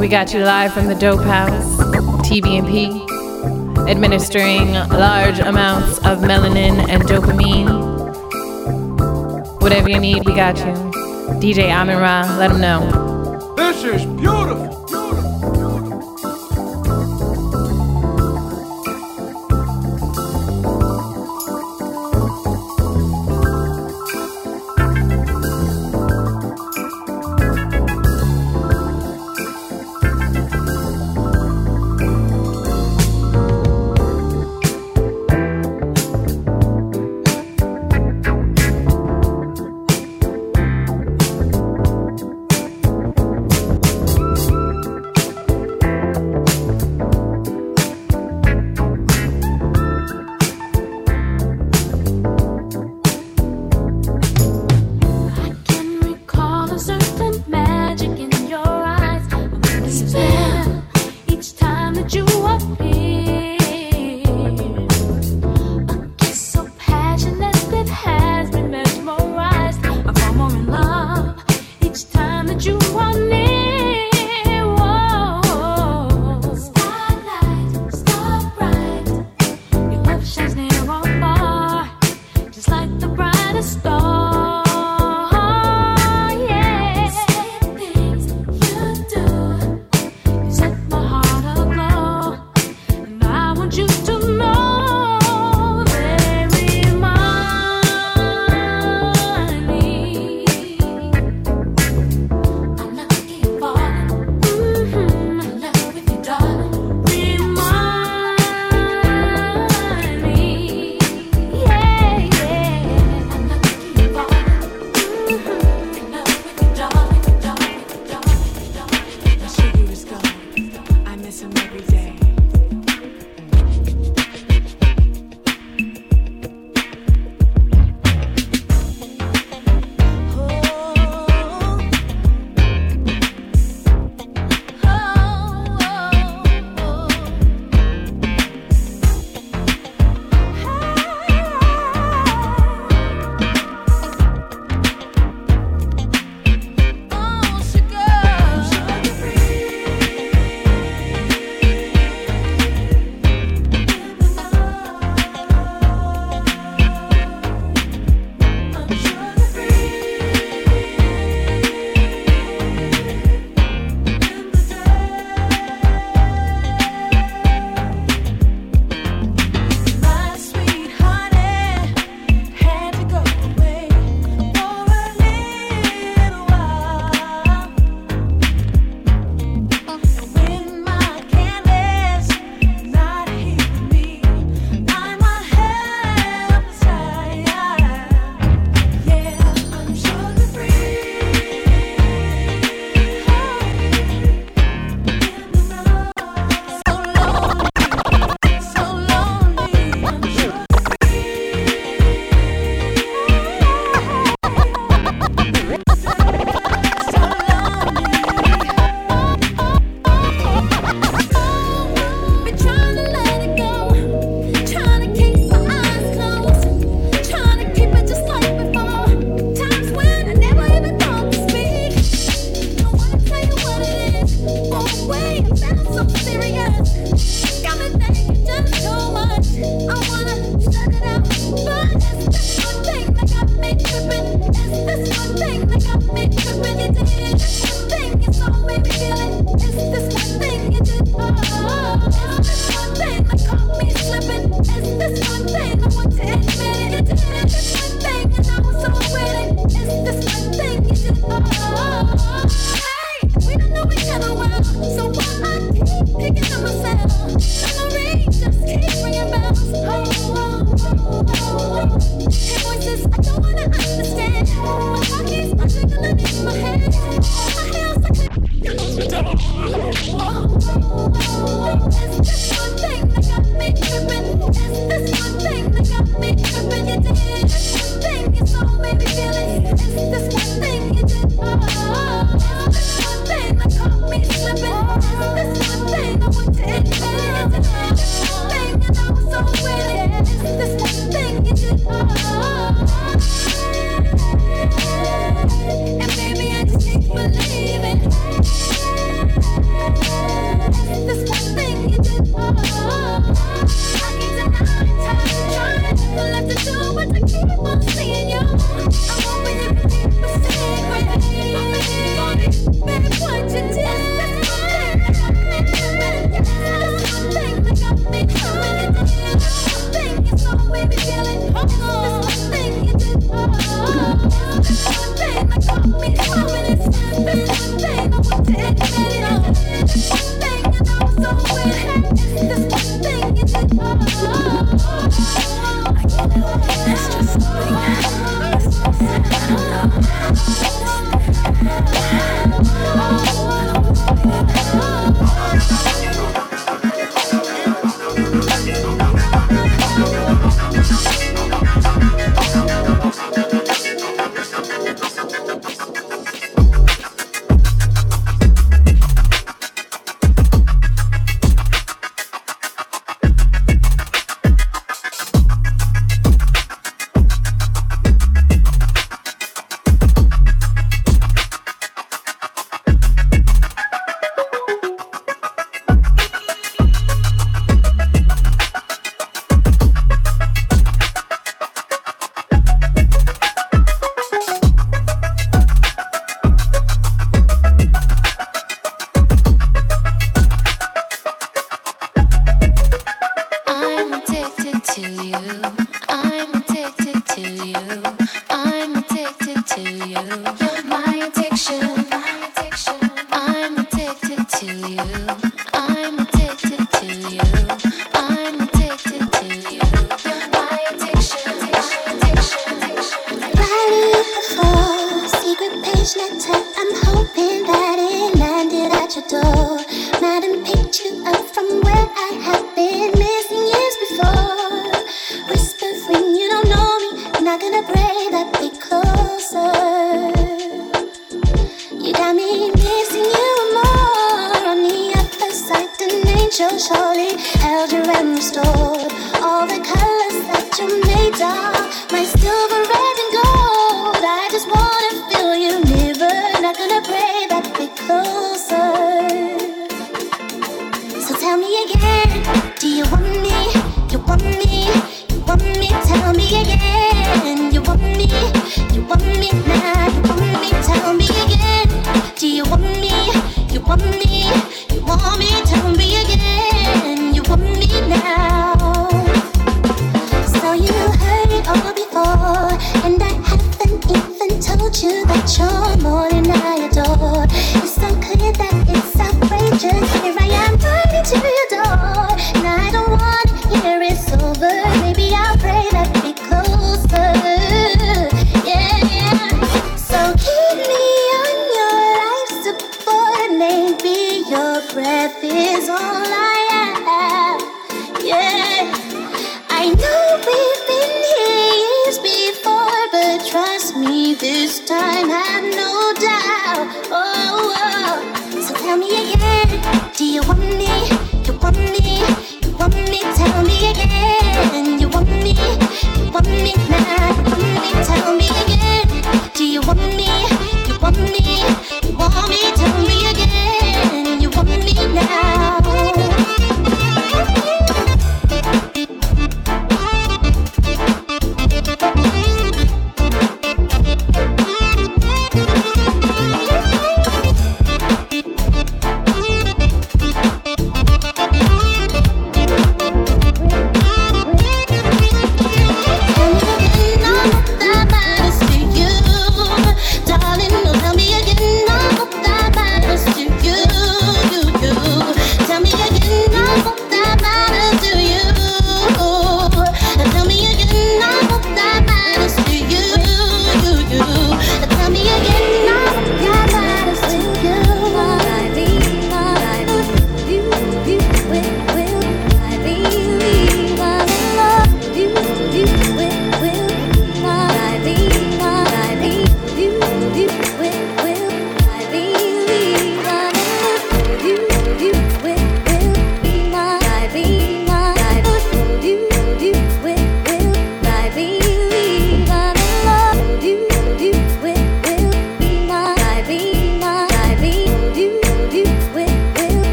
We got you live from the Dope House, TBMP, administering large amounts of melanin and dopamine. Whatever you need, we got you. DJ Amun-Ra, let him know. This is beautiful.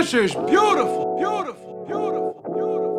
This is beautiful, beautiful, beautiful, beautiful,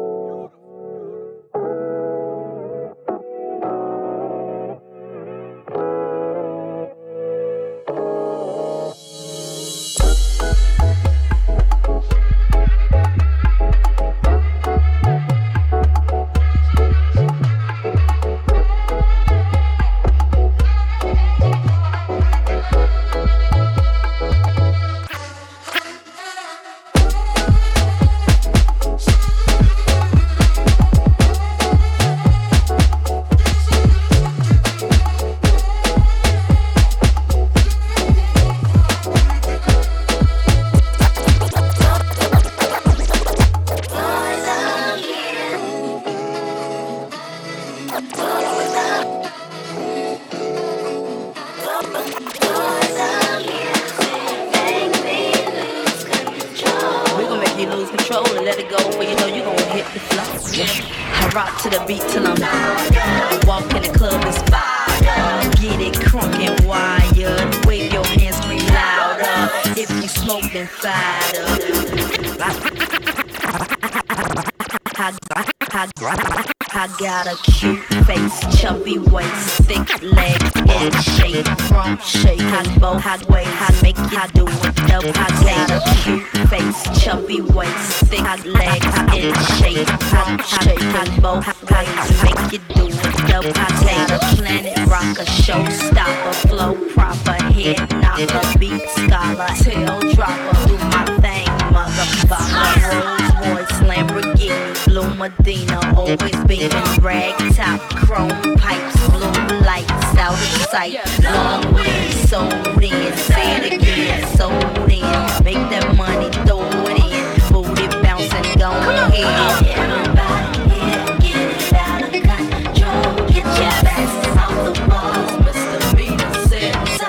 Got a cute face, chubby waist, thick legs, and shape, front shape, hot bow, hot waist, hot make it, hot do it, dope, hot got a cute face, chubby waist, thick legs, and shape, front shape, hot bow, hot waist, make it do it, dope, hot got a planet rocker, showstopper, flow proper, head knocker, beat scholar, tail dropper, do my thing, motherfucker, Rolls Royce, Lamborghini, Blue Medina, always beaming, rag top, chrome pipes, blue lights, out of sight, long wind, sold in, say it again, sold in, make that money, throw it in, booty bouncing, go ahead. Everybody here, get it out of control, get your ass off the walls, Mr. Venus said so,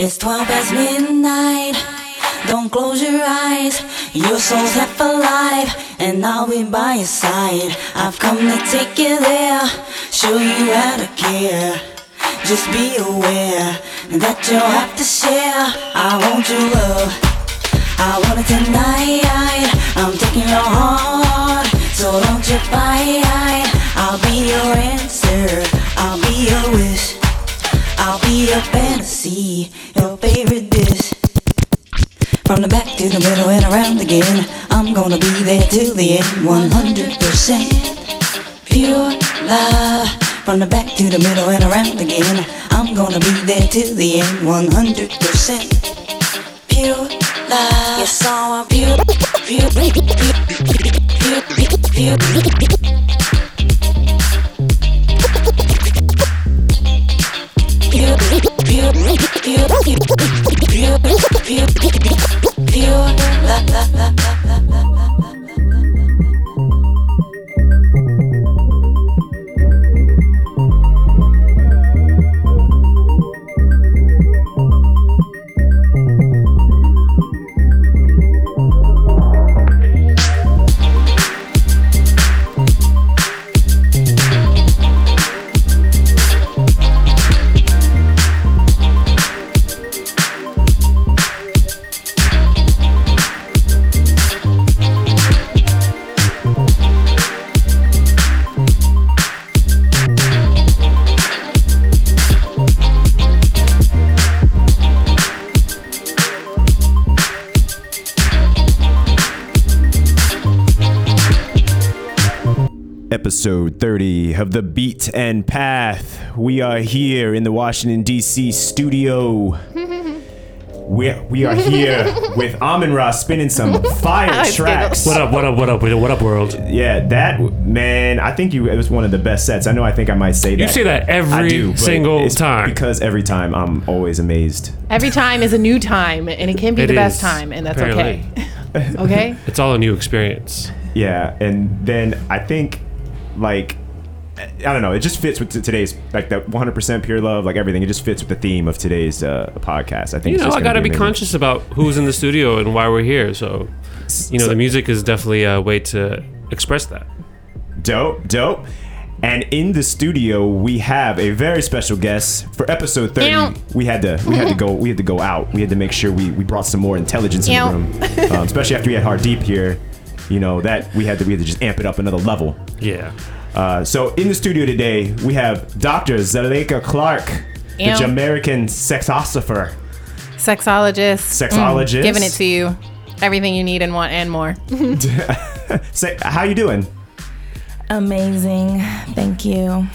It's 12 past midnight. Don't close your eyes. Your soul's half alive, and I'll be by your side. I've come to take you there, show you how to care. Just be aware that you'll have to share. I want your love, I want it tonight. I'm taking your heart, so don't you fight. I'll be your answer, I'll be your wish, I'll be your fantasy, your favorite dish. From the back to the middle and around again, I'm gonna be there till the end. 100% pure love. From the back to the middle and around again, I'm gonna be there till the end. 100% pure love. Yes, I'm pure, pure, pure, pure, pure, pure, pure. Pure, pure, pure, pure, pure, pure, la la la la la la. Episode 30 of The Beat and Path. We are here in the Washington, D.C. studio. We are here with Amun-Ra spinning some fire tracks. What up, what up, what up, what up, world? Yeah, that, man, I think it was one of the best sets. I might say that. You say that every single time. Because every time I'm always amazed. Every time is a new time, and it can be best time, and that's apparently. Okay. Okay? It's all a new experience. Yeah, and then I think... like, I don't know, it just fits with today's, like, that 100% pure love, like everything. It just fits with the theme of today's podcast. I think, you know, I gotta be conscious about who's in the studio and why we're here. So, you know, the music is definitely a way to express that. Dope. And in the studio, we have a very special guest for episode 30. Ew. We had to go out. We had to make sure we brought some more intelligence in the room, especially after we had Hardeep here. You know, that we had to just amp it up another level. Yeah. So in the studio today, we have Doctor Zaleka Clark, which American sexosopher. Sexologist. Giving it to you. Everything you need and want and more. So, how you doing? Amazing. Thank you.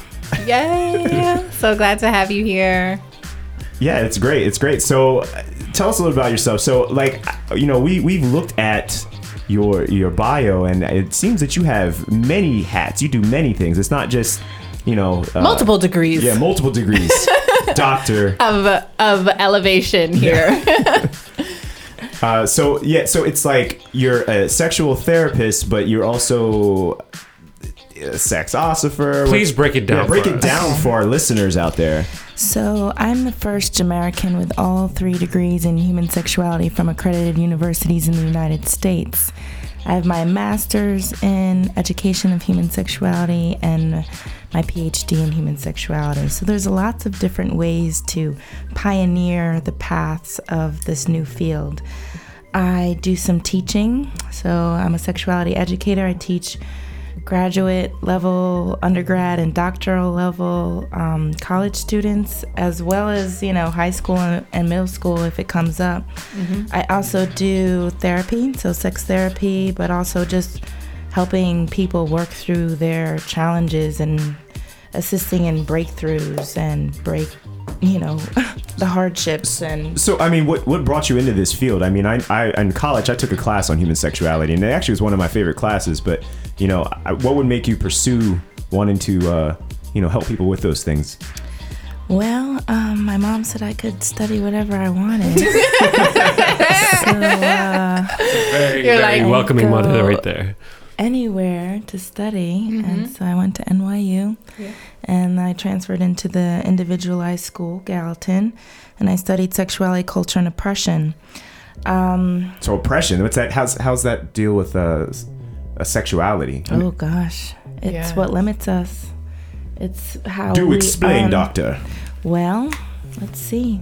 Yay. So glad to have you here. Yeah, it's great. So tell us a little about yourself. So, like, you know, we've looked at your bio, and it seems that you have many hats. You do many things. It's not just, you know, multiple degrees. Yeah, multiple degrees. Doctor of elevation here. Yeah. So it's like you're a sexual therapist, but you're also a sexosopher. Please break it down. Yeah, break it down for our listeners out there. So I'm the first Jamaican with all 3 degrees in human sexuality from accredited universities in the United States. I have my master's in education of human sexuality and my PhD in human sexuality. So there's lots of different ways to pioneer the paths of this new field. I do some teaching. So I'm a sexuality educator. I teach graduate level, undergrad, and doctoral level college students, as well as, you know, high school and middle school if it comes up. Mm-hmm. I also do therapy, so sex therapy, but also just helping people work through their challenges and assisting in breakthroughs and the hardships. And so, I mean, what brought you into this field? I mean, I in college I took a class on human sexuality, and it actually was one of my favorite classes. But, you know, what would make you pursue wanting to help people with those things? Well, my mom said I could study whatever I wanted. So, very, very welcoming mother right there. anywhere to study, mm-hmm. and so I went to NYU, and I transferred into the individualized school, Gallatin, and I studied sexuality, culture, and oppression. So oppression, what's that? How's that deal with a sexuality? Oh gosh, it's what limits us. It's how. Do we, explain, doctor. Well, let's see.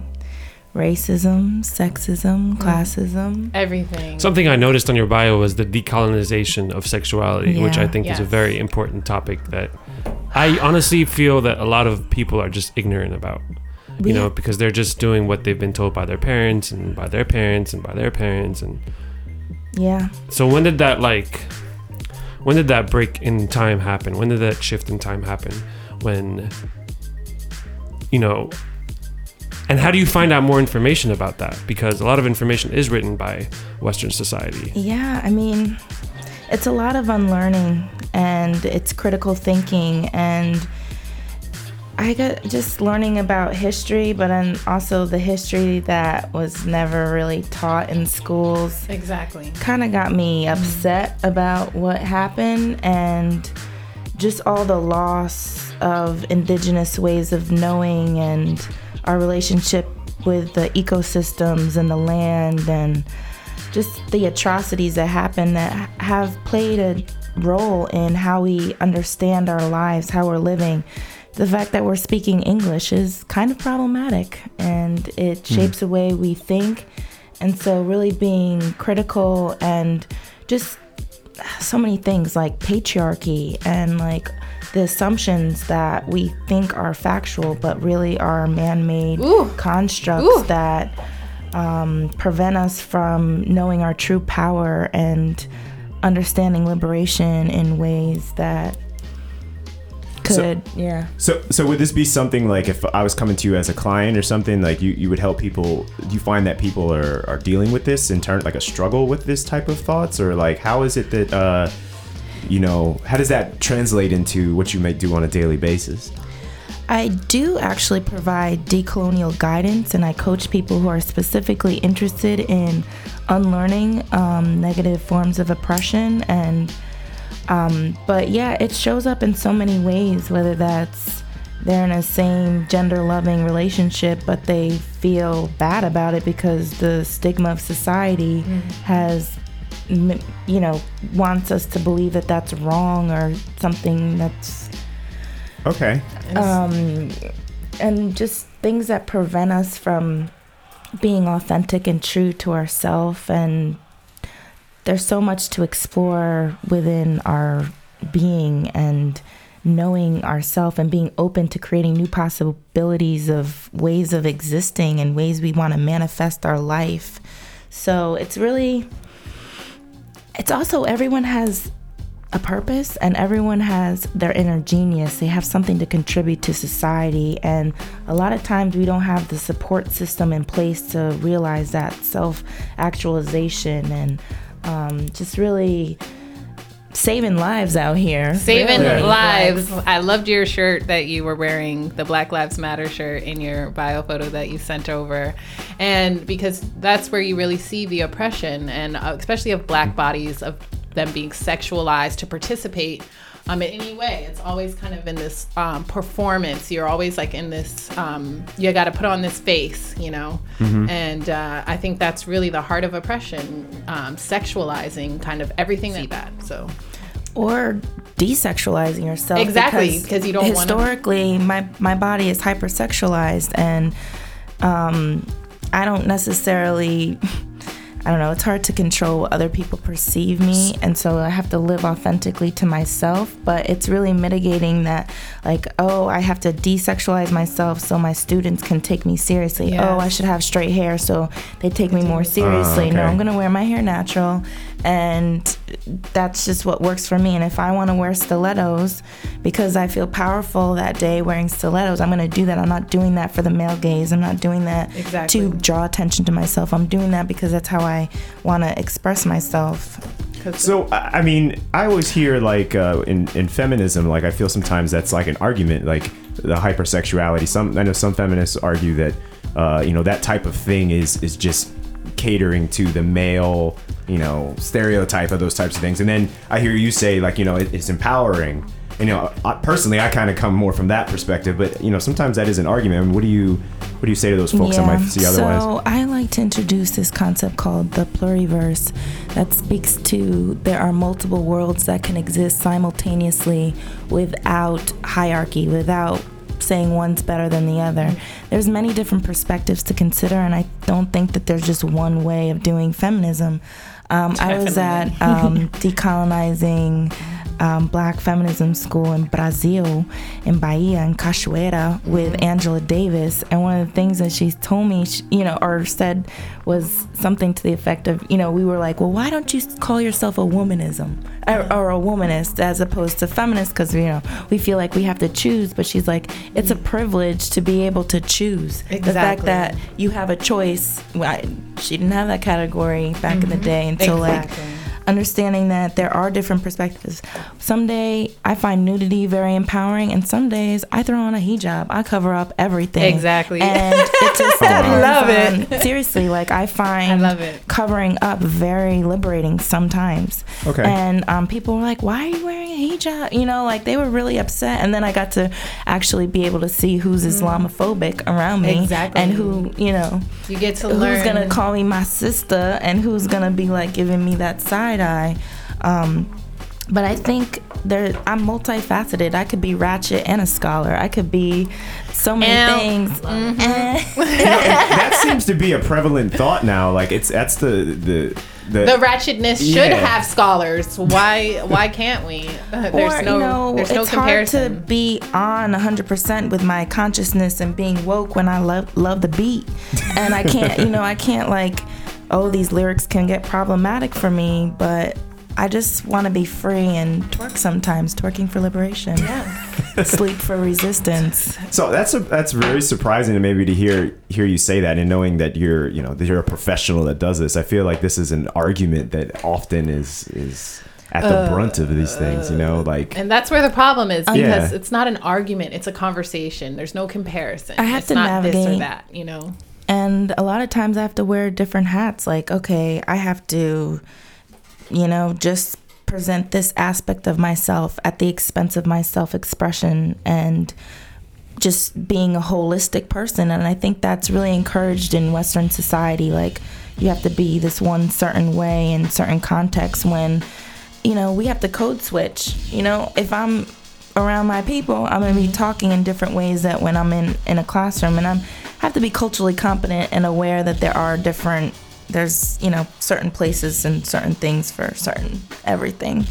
Racism, sexism, classism. Everything. Something I noticed on your bio was the decolonization of sexuality, which I think is a very important topic that I honestly feel that a lot of people are just ignorant about. You know, because they're just doing what they've been told by their parents and by their parents and by their parents. And yeah. So when did that break in time happen? When did that shift in time happen? When, you know... And how do you find out more information about that? Because a lot of information is written by Western society. Yeah, I mean, it's a lot of unlearning and it's critical thinking. And I got just learning about history, but also the history that was never really taught in schools. Exactly. Kind of got me upset about what happened and just all the loss of indigenous ways of knowing and our relationship with the ecosystems and the land and just the atrocities that happen that have played a role in how we understand our lives, how we're living. The fact that we're speaking English is kind of problematic and it shapes the way we think. And so really being critical and just so many things like patriarchy and like the assumptions that we think are factual but really are man-made constructs that prevent us from knowing our true power and understanding liberation in ways that could, So would this be something like if I was coming to you as a client or something, like you would help people, you find that people are dealing with this in turn, like a struggle with this type of thoughts? Or like, how is it that... you know, how does that translate into what you might do on a daily basis? I do actually provide decolonial guidance, and I coach people who are specifically interested in unlearning negative forms of oppression. And but yeah, it shows up in so many ways, whether that's they're in a same gender-loving relationship, but they feel bad about it because the stigma of society has... you know, wants us to believe that that's wrong or something that's... Okay. And just things that prevent us from being authentic and true to ourselves. And there's so much to explore within our being and knowing ourselves and being open to creating new possibilities of ways of existing and ways we want to manifest our life. So it's really... It's also everyone has a purpose and everyone has their inner genius. They have something to contribute to society. And a lot of times we don't have the support system in place to realize that self-actualization and just really saving lives out here. Saving lives. I loved your shirt that you were wearing, the Black Lives Matter shirt in your bio photo that you sent over. And because that's where you really see the oppression, and especially of Black bodies, of them being sexualized to participate in any way. It's always kind of in this performance. You're always like in this, you got to put on this face, you know? Mm-hmm. And I think that's really the heart of oppression, sexualizing kind of everything that. So. Or desexualizing yourself. Exactly, because you don't want to. Historically, my body is hypersexualized, and I don't necessarily... I don't know, it's hard to control what other people perceive me, and so I have to live authentically to myself, but it's really mitigating that, like, oh, I have to desexualize myself so my students can take me seriously. Yes. Oh, I should have straight hair so they take me more seriously. Okay. No, I'm going to wear my hair natural, and that's just what works for me. And if I want to wear stilettos because I feel powerful that day wearing stilettos, I'm going to do that. I'm not doing that for the male gaze. I'm not doing that to draw attention to myself. I'm doing that because that's how I want to express myself. So, I mean, I always hear, like, in feminism, like, I feel sometimes that's, like, an argument, like, the hypersexuality. I know some feminists argue that, you know, that type of thing is just catering to the male you know, stereotype of those types of things. And then I hear you say, like, you know, it's empowering. And, you know, personally, I kind of come more from that perspective, but, you know, sometimes that is an argument. I mean, what do you say to those folks that might see otherwise? So I like to introduce this concept called the pluriverse that speaks to there are multiple worlds that can exist simultaneously without hierarchy, without saying one's better than the other. There's many different perspectives to consider, and I don't think that there's just one way of doing feminism. I was at decolonizing Black Feminism School in Brazil, in Bahia, in Cachoeira, with Angela Davis. And one of the things that she told me, you know, or said was something to the effect of, you know, we were like, well, why don't you call yourself a womanism or a womanist as opposed to feminist? Because, you know, we feel like we have to choose. But she's like, it's a privilege to be able to choose. Exactly. The fact that you have a choice. She didn't have that category back in the day until like understanding that there are different perspectives. Some day I find nudity very empowering, and some days I throw on a hijab. I cover up everything. Exactly. And it just I love it. Seriously, like I find covering up very liberating sometimes. Okay. And people were like, "Why are you wearing a hijab?" You know, like they were really upset. And then I got to actually be able to see who's Islamophobic around me, and who, you know, you get to learn who's gonna call me my sister and who's gonna be like giving me that side eye. But I think I'm multifaceted. I could be ratchet and a scholar. I could be so many things. You know, that seems to be a prevalent thought now. Like that's the ratchetness should have scholars. Why can't we? There's no comparison. It's hard to be on 100% with my consciousness and being woke when I love the beat, and I can't. You know, I can't like. Oh, these lyrics can get problematic for me, but I just want to be free and twerk sometimes. Twerking for liberation. Yeah. Sleep for resistance. So that's very surprising to maybe to hear you say that, and knowing that you're a professional that does this. I feel like this is an argument that often is at the brunt of these things, you know, like. And that's where the problem is, because it's not an argument, it's a conversation. There's no comparison. I have to navigate. It's not this or that, you know. And a lot of times I have to wear different hats. Like, okay, I have to, you know, just present this aspect of myself at the expense of my self-expression and just being a holistic person. And I think that's really encouraged in Western society. Like, you have to be this one certain way in certain contexts when, you know, we have to code switch. You know, if I'm around my people, I'm going to be talking in different ways that when I'm in a classroom, and I have to be culturally competent and aware that there's, you know, certain places and certain things for certain everything.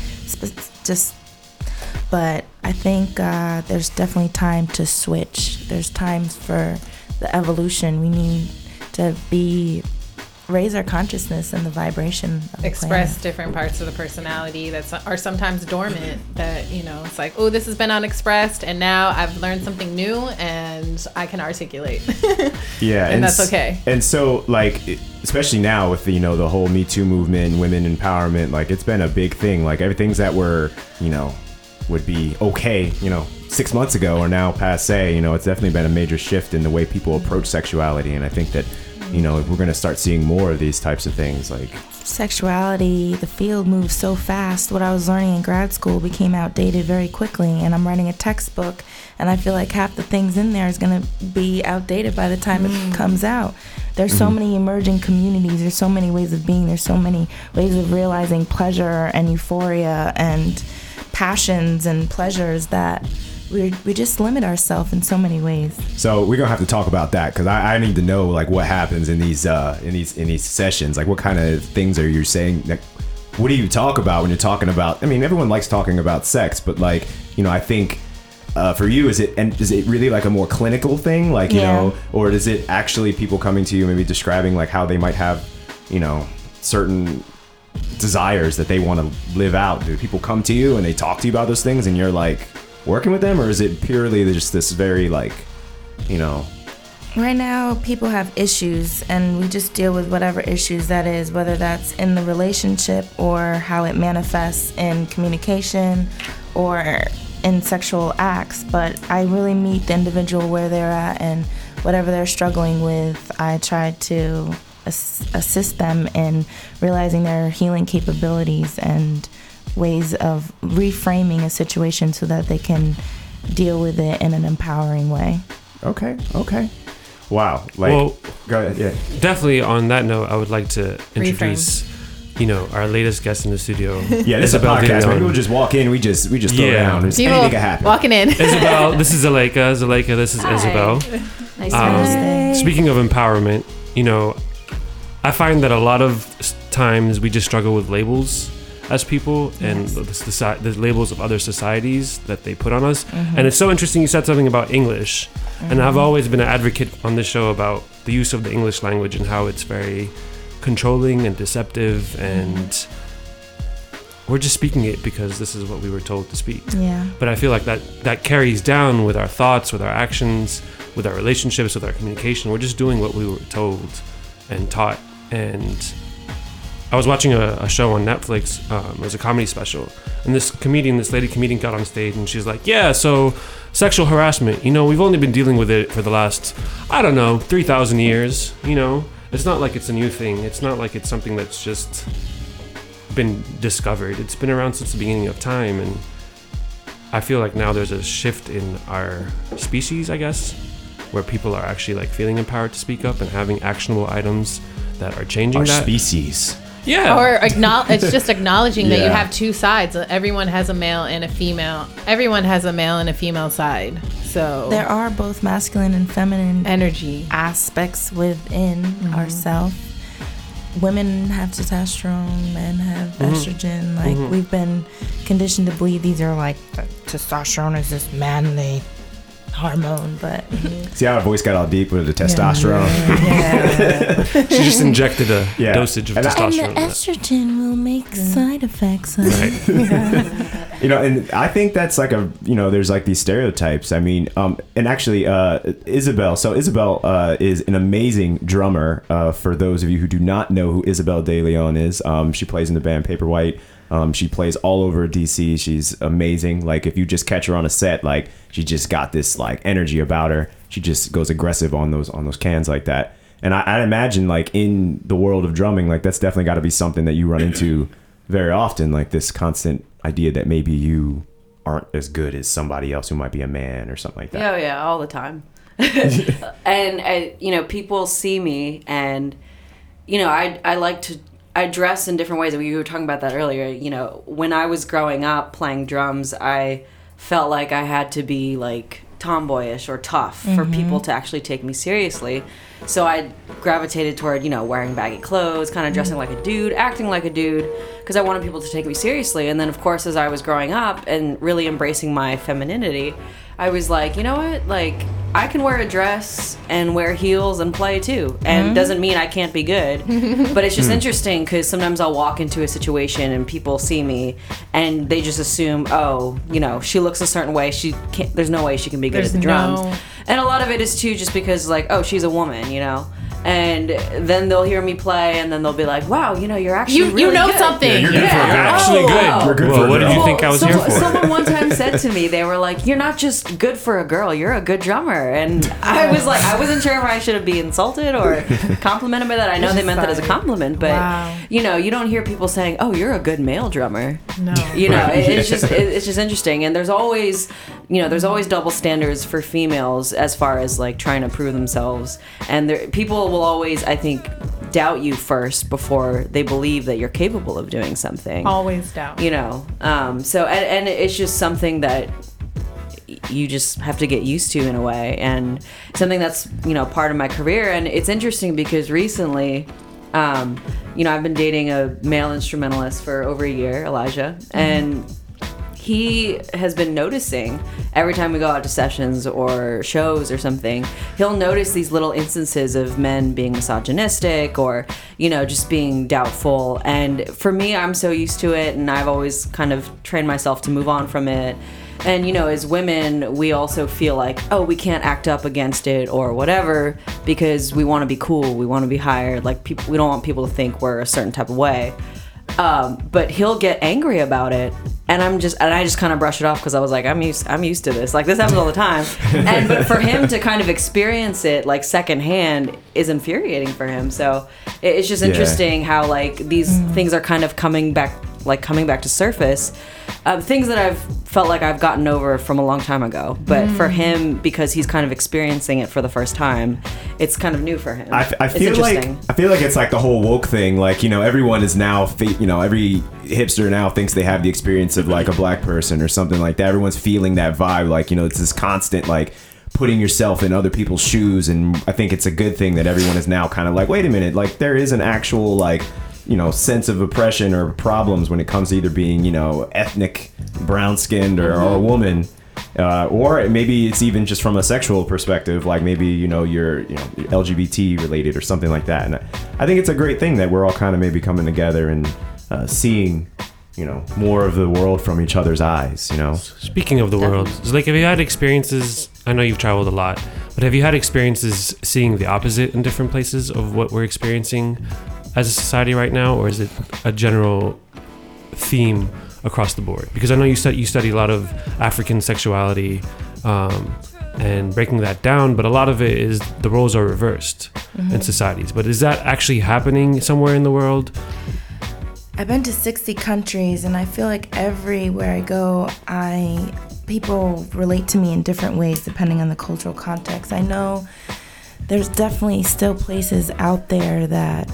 But I think there's definitely time to switch. There's times for the evolution. We need to raise our consciousness and the vibration of express the different parts of the personality that are sometimes dormant, that, you know, it's like, oh, this has been unexpressed, and now I've learned something new and I can articulate. Yeah. And that's okay. And so, like, especially now with, you know, the whole Me Too movement, women empowerment, like, it's been a big thing. Like, everything's that were, you know, would be okay, you know, 6 months ago are now passe. You know, it's definitely been a major shift in the way people approach sexuality, and I think that, you know, we're going to start seeing more of these types of things. Like sexuality, the field moves so fast. What I was learning in grad school became outdated very quickly, and I'm writing a textbook, and I feel like half the things in there is going to be outdated by the time it comes out. There's so many emerging communities. There's so many ways of being. There's so many ways of realizing pleasure and euphoria and passions and pleasures that we just limit ourselves in so many ways. So we're gonna have to talk about that, because I need to know, like, what happens in these sessions. Like, what kind of things are you saying? Like, what do you talk about when you're talking about? I mean, everyone likes talking about sex, but, like, you know, I think for you, is it really like a more clinical thing, like, you know, or is it actually people coming to you maybe describing like how they might have, you know, certain desires that they want to live out? Do people come to you and they talk to you about those things, and you're like working with them, or is it purely just this very, like, you know? Right now, people have issues, and we just deal with whatever issues that is, whether that's in the relationship or how it manifests in communication or in sexual acts. But I really meet the individual where they're at, and whatever they're struggling with, I try to assist them in realizing their healing capabilities and ways of reframing a situation so that they can deal with it in an empowering way. Okay. Wow. Go ahead. Yeah. Definitely on that note, I would like to introduce, our latest guest in the studio. Yeah, this is a podcast. Maybe we'll just walk in. We just throw down. Anything can happen. Walking in. Isabel, this is Zaleka. Zaleka, this is Isabel. Nice to meet you. Speaking of empowerment, I find that a lot of times we just struggle with labels as people, and the labels of other societies that they put on us. Mm-hmm. And it's so interesting you said something about English. Mm-hmm. And I've always been an advocate on this show about the use of the English language and how it's very controlling and deceptive, and we're just speaking it because this is what we were told to speak. Yeah. But I feel like that carries down with our thoughts, with our actions, with our relationships, with our communication. We're just doing what we were told and taught. And I was watching a show on Netflix, it was a comedy special, and this lady comedian got on stage and she's like, yeah, so sexual harassment, we've only been dealing with it for the last, 3,000 years, it's not like it's a new thing, it's not like it's something that's just been discovered, it's been around since the beginning of time. And I feel like now there's a shift in our species, I guess, where people are actually feeling empowered to speak up and having actionable items that are changing our species. Yeah. Or it's just acknowledging that you have two sides. Everyone has a male and a female. Everyone has a male and a female side. So there are both masculine and feminine energy aspects within ourselves. Women have testosterone, men have estrogen. We've been conditioned to believe these are testosterone is this manly hormone, but see how her voice got all deep with the testosterone. She just injected a dosage of testosterone. And the estrogen will make side effects. Right. And I think that's there's these stereotypes. I mean, and actually, Isabel. So Isabel is an amazing drummer. For those of you who do not know who Isabel De Leon is, she plays in the band Paper White. She plays all over DC. She's amazing. If you just catch her on a set, she just got this energy about her. She just goes aggressive on those cans like that. And I imagine in the world of drumming, that's definitely got to be something that you run into very often. This constant idea that maybe you aren't as good as somebody else who might be a man or something like that. Oh yeah, all the time. And people see me, and I like to. I dress in different ways. We were talking about that earlier. When I was growing up playing drums, I felt like I had to be tomboyish or tough for people to actually take me seriously. So I gravitated toward, wearing baggy clothes, kind of dressing like a dude, acting like a dude, because I wanted people to take me seriously. And then, of course, as I was growing up and really embracing my femininity, I was like, you know what? I can wear a dress and wear heels and play too. And doesn't mean I can't be good. But it's just interesting because sometimes I'll walk into a situation and people see me and they just assume, she looks a certain way. She can't. There's no way she can be good at the drums. And a lot of it is too just because she's a woman, And then they'll hear me play, and then they'll be like, "Wow, you're actually really good. Something. Yeah, you're good for a girl. Actually good. Well, what did you think I was here for?" Someone one time said to me, they were like, "You're not just good for a girl. You're a good drummer." And I was like, I wasn't sure if I should have been insulted or complimented by that. I know they meant that as a compliment, but you don't hear people saying, "Oh, you're a good male drummer." No, it's just interesting. And there's always, double standards for females as far as trying to prove themselves, and people will always, I think, doubt you first before they believe that you're capable of doing something. Always doubt. So, and it's just something that you just have to get used to in a way, and something that's, part of my career. And it's interesting because recently, I've been dating a male instrumentalist for over a year, Elijah, and he has been noticing every time we go out to sessions or shows or something, he'll notice these little instances of men being misogynistic or, just being doubtful. And for me, I'm so used to it, and I've always kind of trained myself to move on from it. And, as women, we also feel like, oh, we can't act up against it or whatever because we want to be cool, we want to be hired. We don't want people to think we're a certain type of way. But he'll get angry about it. And I just kind of brushed it off because I was like, I'm used to this. Like, this happens all the time. But for him to kind of experience it like secondhand is infuriating for him. So it's just interesting how like these things are kind of coming back to surface. Things that I've felt like I've gotten over from a long time ago, but for him, because he's kind of experiencing it for the first time, it's kind of new for him. I feel like it's like the whole woke thing. Like, you know, everyone is now, every hipster now thinks they have the experience of like a black person or something like that. Everyone's feeling that vibe. Like, you know, it's this constant like putting yourself in other people's shoes, and I think it's a good thing that everyone is now kind of like, wait a minute, like there is an actual like, you know, sense of oppression or problems when it comes to either being, you know, ethnic, brown-skinned or a woman, or maybe it's even just from a sexual perspective, like maybe, you know, you're, you know, LGBT related or something like that. And I think it's a great thing that we're all kind of maybe coming together and seeing, you know, more of the world from each other's eyes, you know. Speaking of the world, like, have you had experiences, I know you've traveled a lot, but have you had experiences seeing the opposite in different places of what we're experiencing as a society right now, or is it a general theme across the board? Because I know you study a lot of African sexuality and breaking that down, but a lot of it is the roles are reversed in societies. But is that actually happening somewhere in the world? I've been to 60 countries, and I feel like everywhere I go, people relate to me in different ways depending on the cultural context. I know there's definitely still places out there that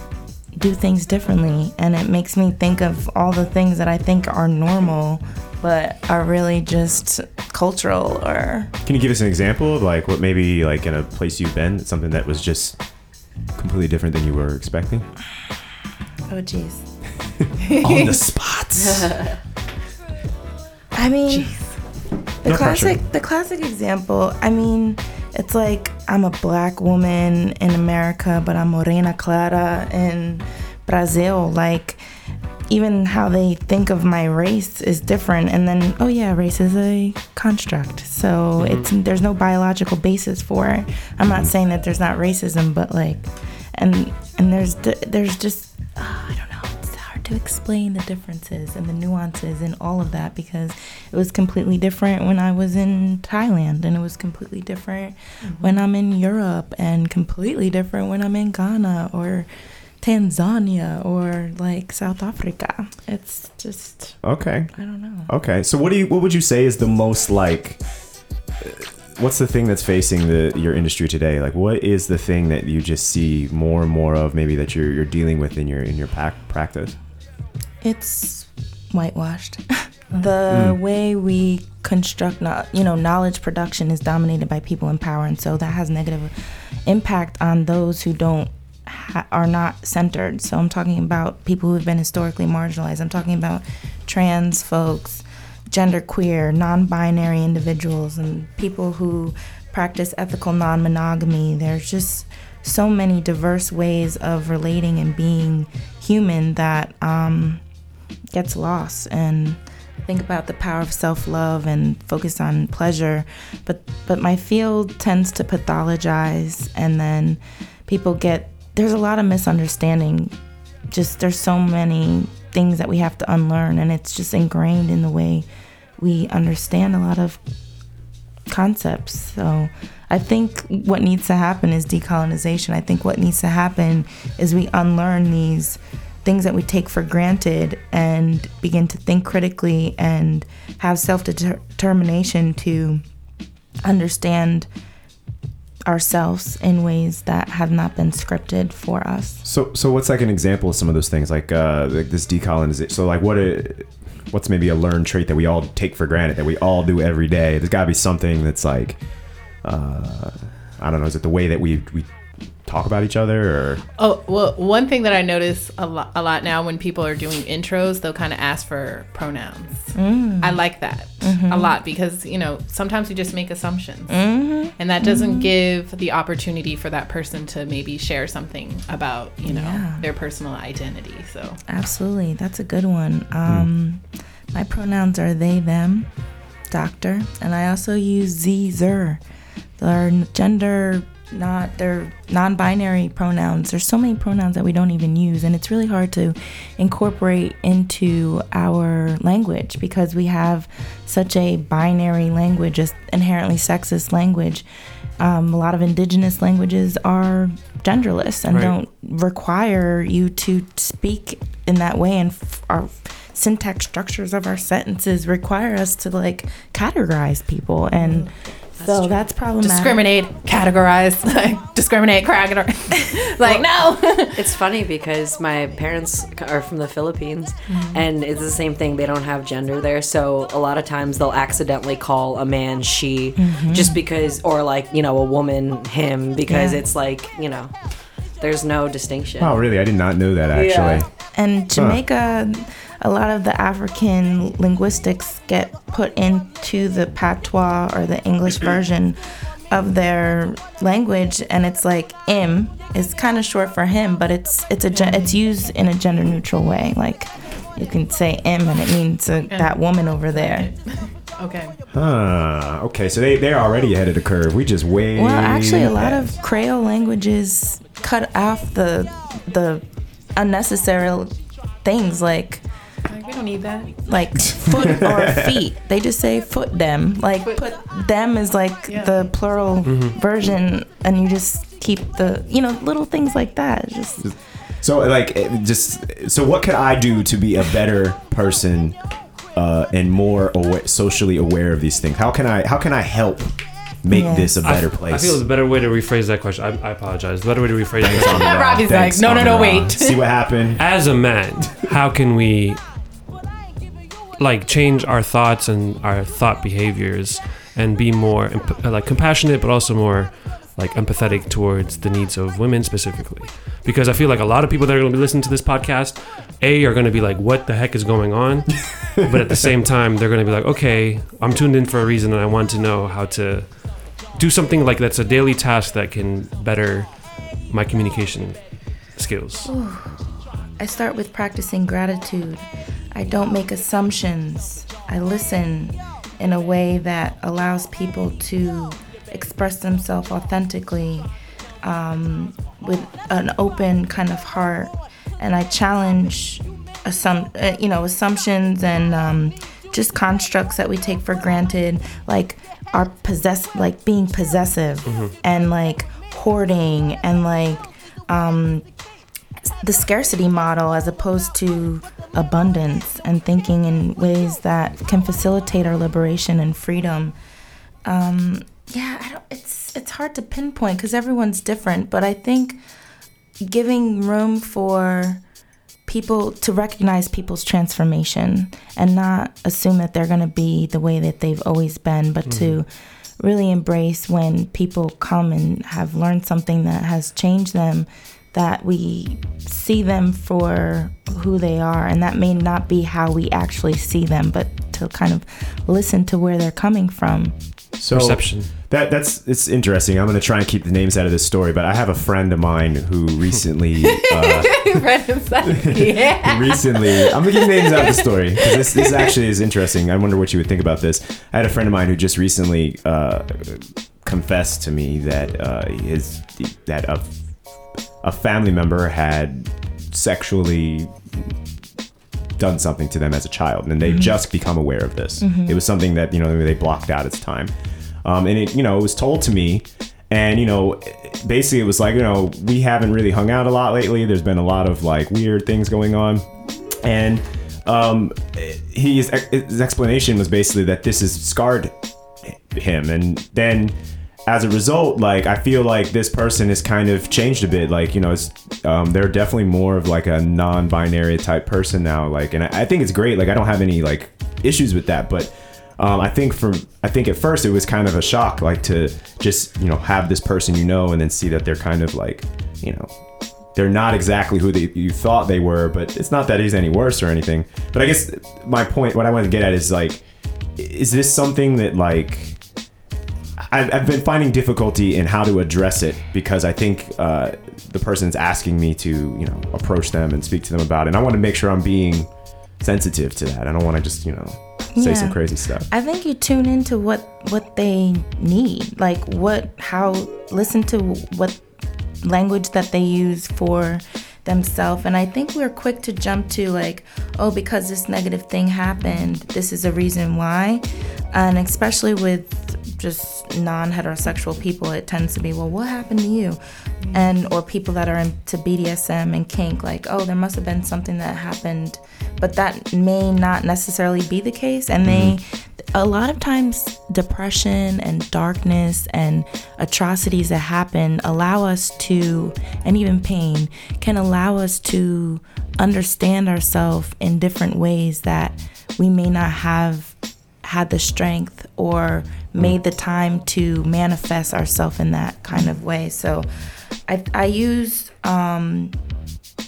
do things differently, and it makes me think of all the things that I think are normal but are really just cultural. Or can you give us an example of like what maybe like in a place you've been, something that was just completely different than you were expecting? Oh geez. On the spots. I mean, jeez. The classic example, I mean, it's like I'm a black woman in America, but I'm morena clara in Brazil. Like, even how they think of my race is different. And then, oh yeah, race is a construct. So there's no biological basis for it. I'm not saying that there's not racism, but like, and there's just, I don't know, it's hard to explain the differences and the nuances and all of that, because it was completely different when I was in Thailand, and it was completely different when I'm in Europe, and completely different when I'm in Ghana or Tanzania or like South Africa. It's just okay. I don't know. Okay, so what would you say is the most like? What's the thing that's facing your industry today? Like, what is the thing that you just see more and more of? Maybe that you're dealing with in your practice. It's whitewashed. The way we construct, knowledge production is dominated by people in power, and so that has negative impact on those who are not centered. So I'm talking about people who have been historically marginalized. I'm talking about trans folks, genderqueer, non-binary individuals, and people who practice ethical non-monogamy. There's just so many diverse ways of relating and being human that gets lost. And think about the power of self-love and focus on pleasure, but my field tends to pathologize, and then there's a lot of misunderstanding. Just there's so many things that we have to unlearn, and it's just ingrained in the way we understand a lot of concepts. So I think what needs to happen is decolonization. I think what needs to happen is we unlearn these things that we take for granted and begin to think critically and have self-determination to understand ourselves in ways that have not been scripted for us. So what's like an example of some of those things, like this decolonization? So like what's maybe a learned trait that we all take for granted, that we all do every day? There's got to be something that's like, I don't know, is it the way that we talk about each other? Or one thing that I notice a lot now when people are doing intros, they'll kind of ask for pronouns. I like that a lot, because you know sometimes we just make assumptions, and that doesn't give the opportunity for that person to maybe share something about their personal identity. So absolutely, that's a good one. My pronouns are they, them, doctor, and I also use ze, zer. They're gender they're non-binary pronouns. There's so many pronouns that we don't even use, and it's really hard to incorporate into our language because we have such a binary language, just inherently sexist language. A lot of indigenous languages are genderless and don't require you to speak in that way, and our syntax structures of our sentences require us to like categorize people, and so that's problematic. Discriminate, categorize, like discriminate, categorize. Like, well, no. It's funny because my parents are from the Philippines, and it's the same thing. They don't have gender there, so a lot of times they'll accidentally call a man she, just because, or like, you know, a woman him, because it's like, you know, there's no distinction. Oh, really? I did not know that, actually. Yeah. And Jamaica, a lot of the African linguistics get put into the patois or the English version of their language, and it's like "im" is kind of short for him, but it's used in a gender neutral way. Like you can say "im" and it means that woman over there. Okay. Huh. Okay. So they're already ahead of the curve. We just way. Well, actually, a lot of Creole languages cut off the unnecessary things like. We don't need that. Like foot or feet. They just say foot them. Like foot. Put them is like the plural version, and you just keep the, you know, little things like that. So what could I do to be a better person and more socially aware of these things? How can I help make this a better place? I feel it's a better way to rephrase that question. I apologize. The better way to rephrase that. Robbie's like, no, wait. See what happened. As a man, how can we like change our thoughts and our thought behaviors and be more like compassionate, but also more like empathetic towards the needs of women specifically? Because I feel like a lot of people that are going to be listening to this podcast, are going to be like, what the heck is going on? But at the same time, they're going to be like, okay, I'm tuned in for a reason and I want to know how to do something like that's a daily task that can better my communication skills. Ooh. I start with practicing gratitude. I don't make assumptions. I listen in a way that allows people to express themselves authentically with an open kind of heart. And I challenge assumptions and just constructs that we take for granted, like being possessive and like hoarding and like the scarcity model as opposed to abundance, and thinking in ways that can facilitate our liberation and freedom. It's hard to pinpoint because everyone's different, but I think giving room for people to recognize people's transformation and not assume that they're going to be the way that they've always been, but to really embrace when people come and have learned something that has changed them, that we see them for who they are, and that may not be how we actually see them, but to kind of listen to where they're coming from. So perception. It's interesting. I'm going to try and keep the names out of this story, but I have a friend of mine who recently... I'm going to keep names out of the story, because this actually is interesting. I wonder what you would think about this. I had a friend of mine who just recently confessed to me that a family member had sexually done something to them as a child, and they've just become aware of this. It was something that, you know, they blocked out its time. And it, you know, it was told to me, and, you know, basically it was like, you know, we haven't really hung out a lot lately. There's been a lot of like weird things going on. And his explanation was basically that this has scarred him. And then as a result, like, I feel like this person has kind of changed a bit. Like, you know, it's, they're definitely more of like a non-binary type person now. Like, and I think it's great. Like, I don't have any like issues with that. But I think at first it was kind of a shock, like to just, you know, have this person, you know, and then see that they're kind of like, you know, they're not exactly who you thought they were. But it's not that he's any worse or anything. But I guess my point, what I wanted to get at is like, is this something that like... I've been finding difficulty in how to address it, because I think the person's asking me to, you know, approach them and speak to them about it. And I want to make sure I'm being sensitive to that. I don't want to just, you know, say some crazy stuff. I think you tune into what they need, like how listen to what language that they use for themselves. And I think we're quick to jump to like, oh, because this negative thing happened, this is a reason why. And especially with just non-heterosexual people, it tends to be, well, what happened to you? And or people that are into BDSM and kink, like, oh, there must have been something that happened, but that may not necessarily be the case. And a lot of times depression and darkness and atrocities that happen allow us to, and even pain, can allow us to understand ourselves in different ways that we may not have had the strength or made the time to manifest ourselves in that kind of way. So I use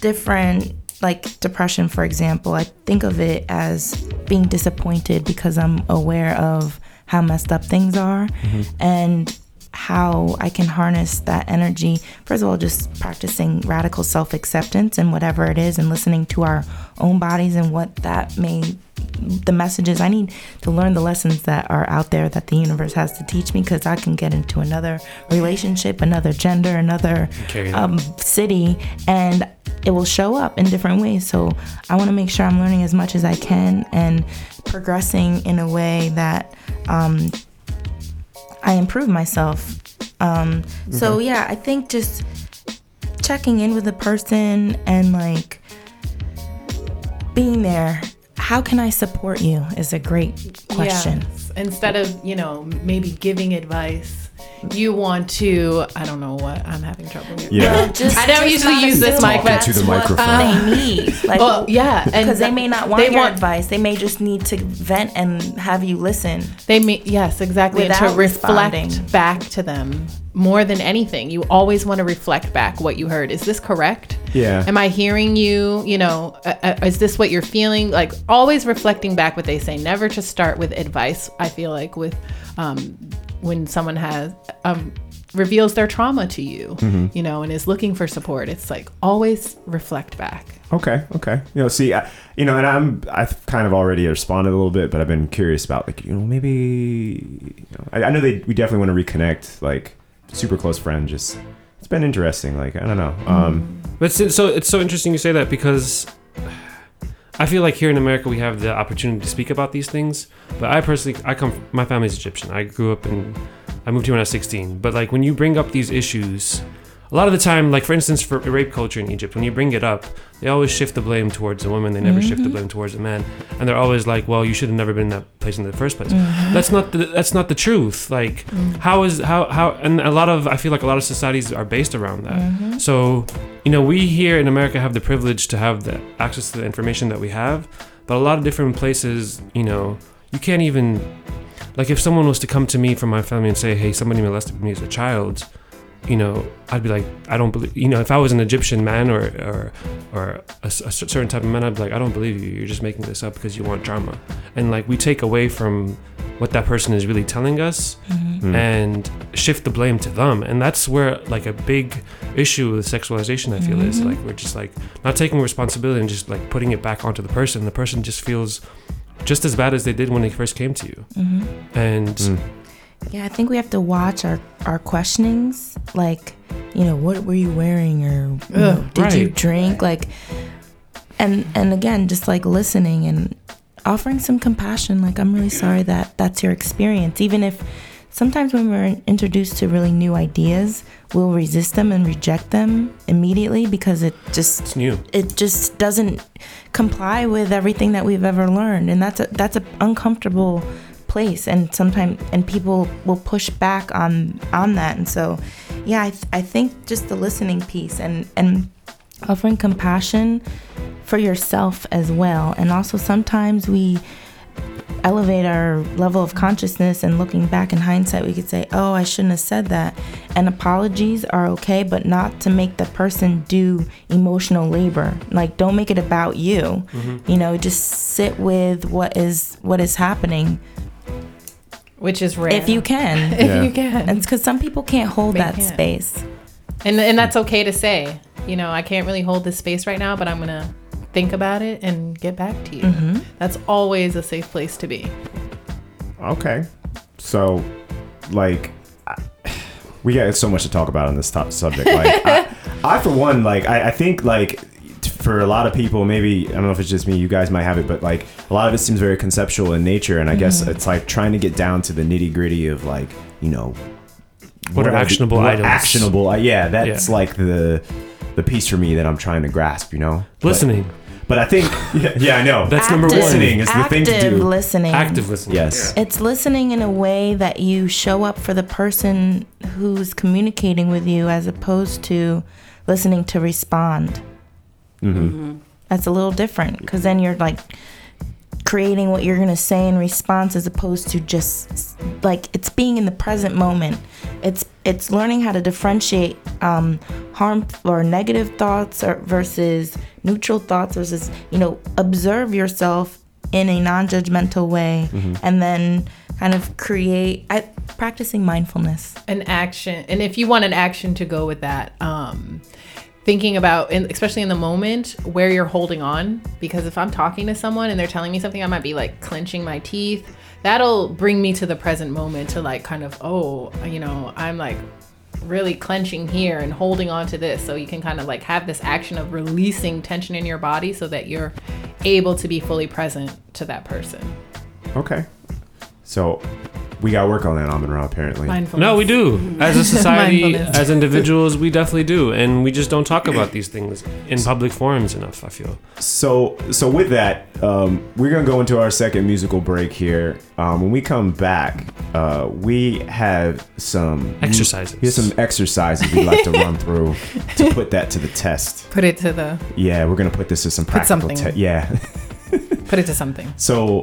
different, like depression, for example. I think of it as being disappointed because I'm aware of how messed up things are and how I can harness that energy. First of all, just practicing radical self-acceptance and whatever it is, and listening to our own bodies and what that may, the messages I need to learn, the lessons that are out there that the universe has to teach me, because I can get into another relationship, another gender, another city, and it will show up in different ways. So I want to make sure I'm learning as much as I can and progressing in a way that I improve myself. So yeah, I think just checking in with the person and like being there. How can I support you is a great question. Yes. Instead of, you know, maybe giving advice, you want to, I don't know what, I'm having trouble here. Yeah. Just, I don't usually use this mic, but that's what they need. Like, well, yeah. Because they may not want your advice. They may just need to vent and have you listen. They may, yes, exactly. And to reflect back to them. More than anything, you always want to reflect back what you heard. Is this correct? Yeah. Am I hearing you? You know, is this what you're feeling? Like, always reflecting back what they say. Never just start with advice. I feel like with when someone has reveals their trauma to you, you know, and is looking for support, it's like always reflect back. Okay. You know, see, I've kind of already responded a little bit, but I've been curious about like, you know, maybe, you know, I know we definitely want to reconnect, like super close friend. Just, it's been interesting. Like, I don't know. But so it's so interesting you say that, because I feel like here in America we have the opportunity to speak about these things. But I personally, my family's Egyptian. I grew up and I moved here when I was 16. But like when you bring up these issues, a lot of the time, like for instance, for rape culture in Egypt, when you bring it up, they always shift the blame towards the woman. They never shift the blame towards the man. And they're always like, well, you should have never been in that place in the first place. That's not the truth. Like how and I feel like a lot of societies are based around that. So, you know, we here in America have the privilege to have the access to the information that we have, but a lot of different places, you know, you can't even, like if someone was to come to me from my family and say, hey, somebody molested me as a child, you know, I'd be like, I don't believe, you know, if I was an Egyptian man or a certain type of man, I'd be like, I don't believe you. You're just making this up because you want drama. And like we take away from what that person is really telling us and shift the blame to them. And that's where like a big issue with sexualization, I feel, is like we're just like not taking responsibility and just like putting it back onto the person. The person just feels just as bad as they did when they first came to you. And... yeah, I think we have to watch our questionings, like, you know, what were you wearing, or you know, did you drink, like, and again, just like listening and offering some compassion, like, I'm really sorry that that's your experience. Even if sometimes when we're introduced to really new ideas, we'll resist them and reject them immediately because it's new. It just doesn't comply with everything that we've ever learned, and that's a uncomfortable place, and sometimes people will push back on that. And so yeah, I think just the listening piece and offering compassion for yourself as well. And also sometimes we elevate our level of consciousness, and looking back in hindsight we could say, oh, I shouldn't have said that, and apologies are okay, but not to make the person do emotional labor. Like, don't make it about you. You know, just sit with what is happening. Which is rare. If you can. And it's because some people can't hold that space. And that's okay to say, you know, I can't really hold this space right now, but I'm going to think about it and get back to you. That's always a safe place to be. Okay. So, like, we got so much to talk about on this subject. Like, I for one, like, I think, like, for a lot of people, maybe, I don't know if it's just me, you guys might have it, but, like, a lot of it seems very conceptual in nature, and I guess it's, like, trying to get down to the nitty-gritty of, like, you know... What are actionable items? Actionable, yeah, that's, like, the piece for me that I'm trying to grasp, you know? Listening. But I think, yeah, I know. That's number one. Listening is the thing to do. Active listening. Active listening. Yes. Yeah. It's listening in a way that you show up for the person who's communicating with you as opposed to listening to respond. Mm-hmm. Mm-hmm. That's a little different because then you're like creating what you're going to say in response as opposed to just like it's being in the present moment. It's learning how to differentiate harmful or negative thoughts versus neutral thoughts versus, you know, observe yourself in a non-judgmental way mm-hmm. and then kind of create practicing mindfulness. An action. And if you want an action to go with that, thinking about, and especially in the moment, where you're holding on. Because if I'm talking to someone and they're telling me something, I might be like clenching my teeth. That'll bring me to the present moment to like kind of, oh, you know, I'm like really clenching here and holding on to this. So you can kind of like have this action of releasing tension in your body so that you're able to be fully present to that person. Okay. So we got to work on that, Amun-Ra, apparently. No, we do. As a society, as individuals, we definitely do. And we just don't talk about these things in public forums enough, I feel. So with that, we're going to go into our second musical break here. When we come back, we have some... exercises. Here's some exercises we'd like to run through to put that to the test. Put it to the... Yeah, we're going to put this to some practical... Yeah. Put it to something. So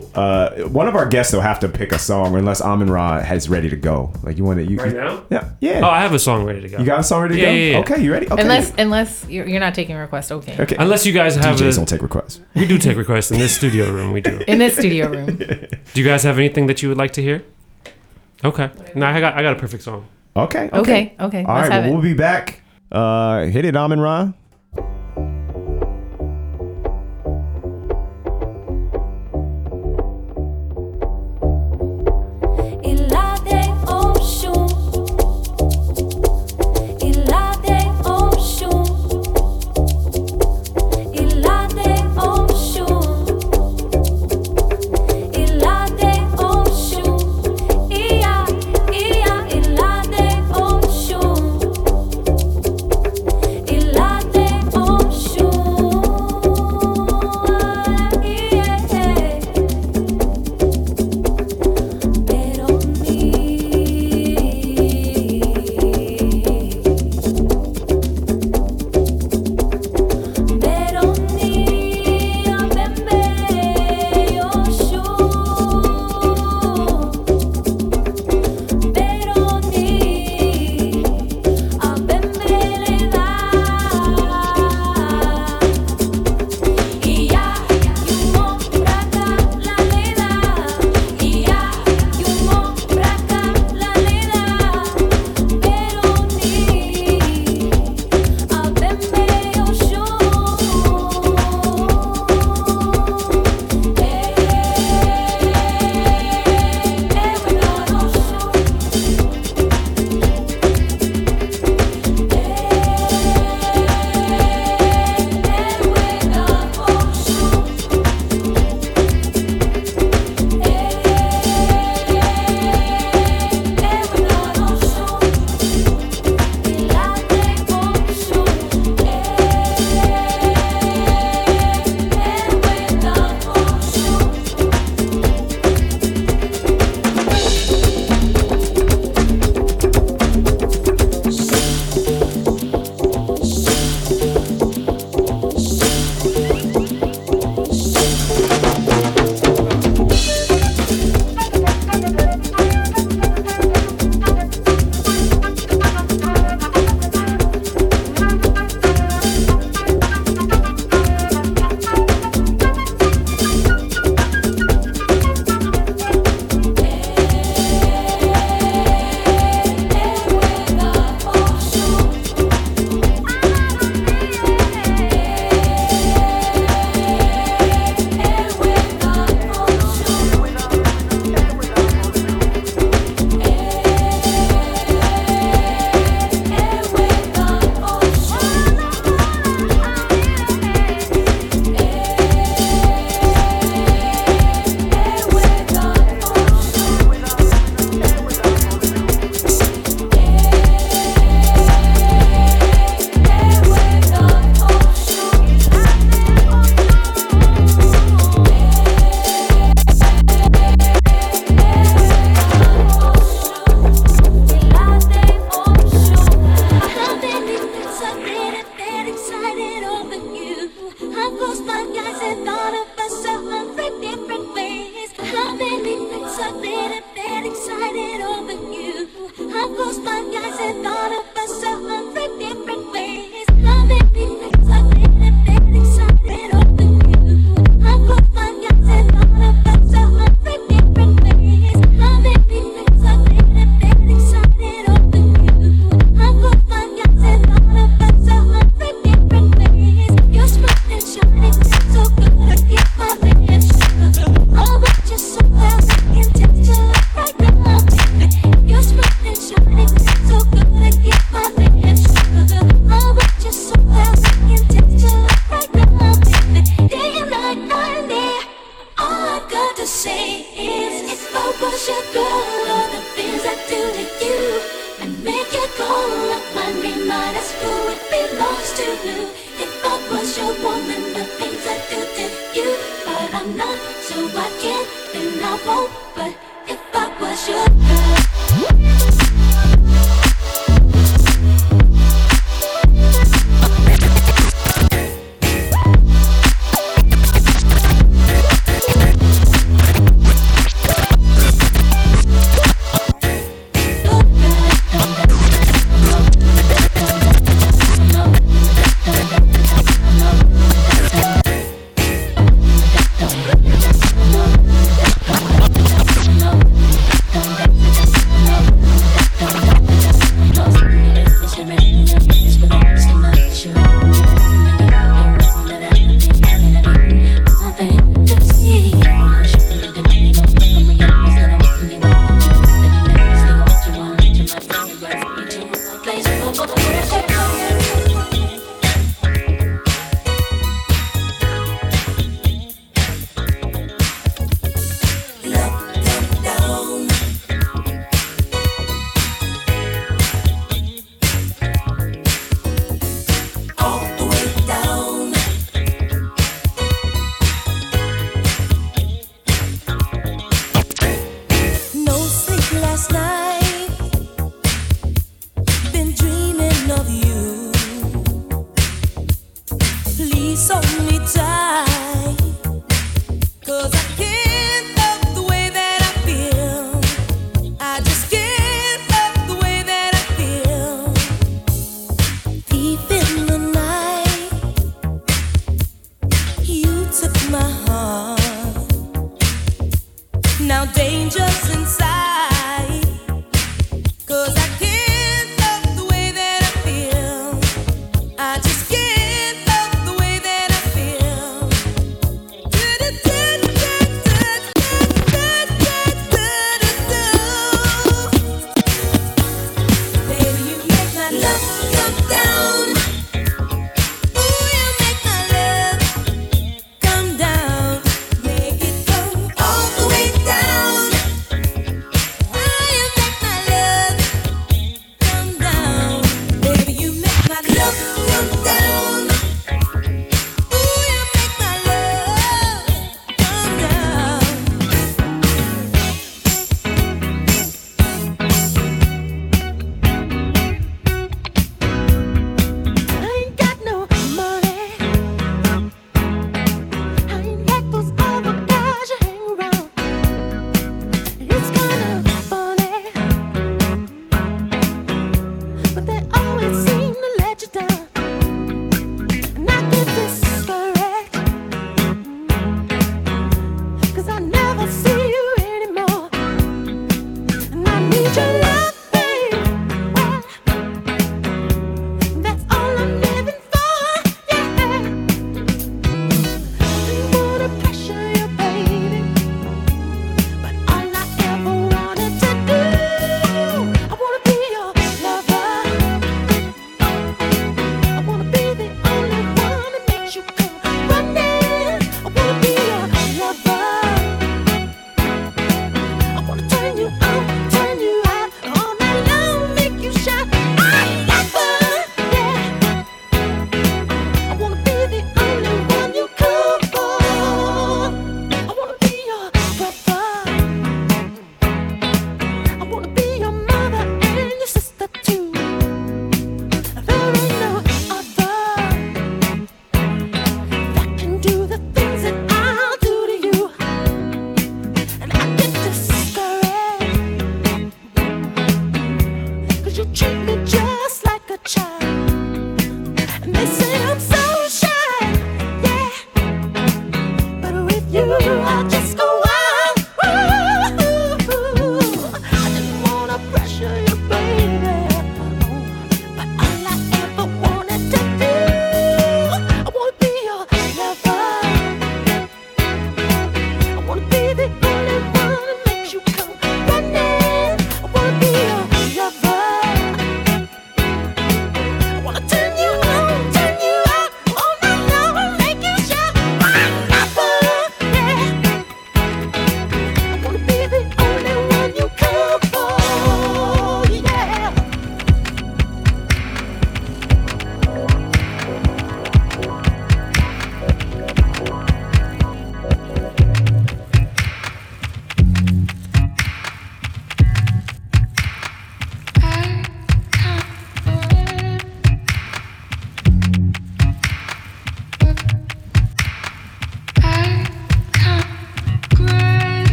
one of our guests will have to pick a song unless Amun-Ra is ready to go. Like you want to right now? Yeah. Yeah. Oh, I have a song ready to go. You got a song ready to go? Yeah. Okay, you ready? Okay. Unless you're not taking requests, okay. Unless you guys have DJs don't take requests. We do take requests in this studio room. We do. In this studio room. Do you guys have anything that you would like to hear? Okay. No, I got a perfect song. Okay. All right, well, we'll be back. Hit it, Amun-Ra.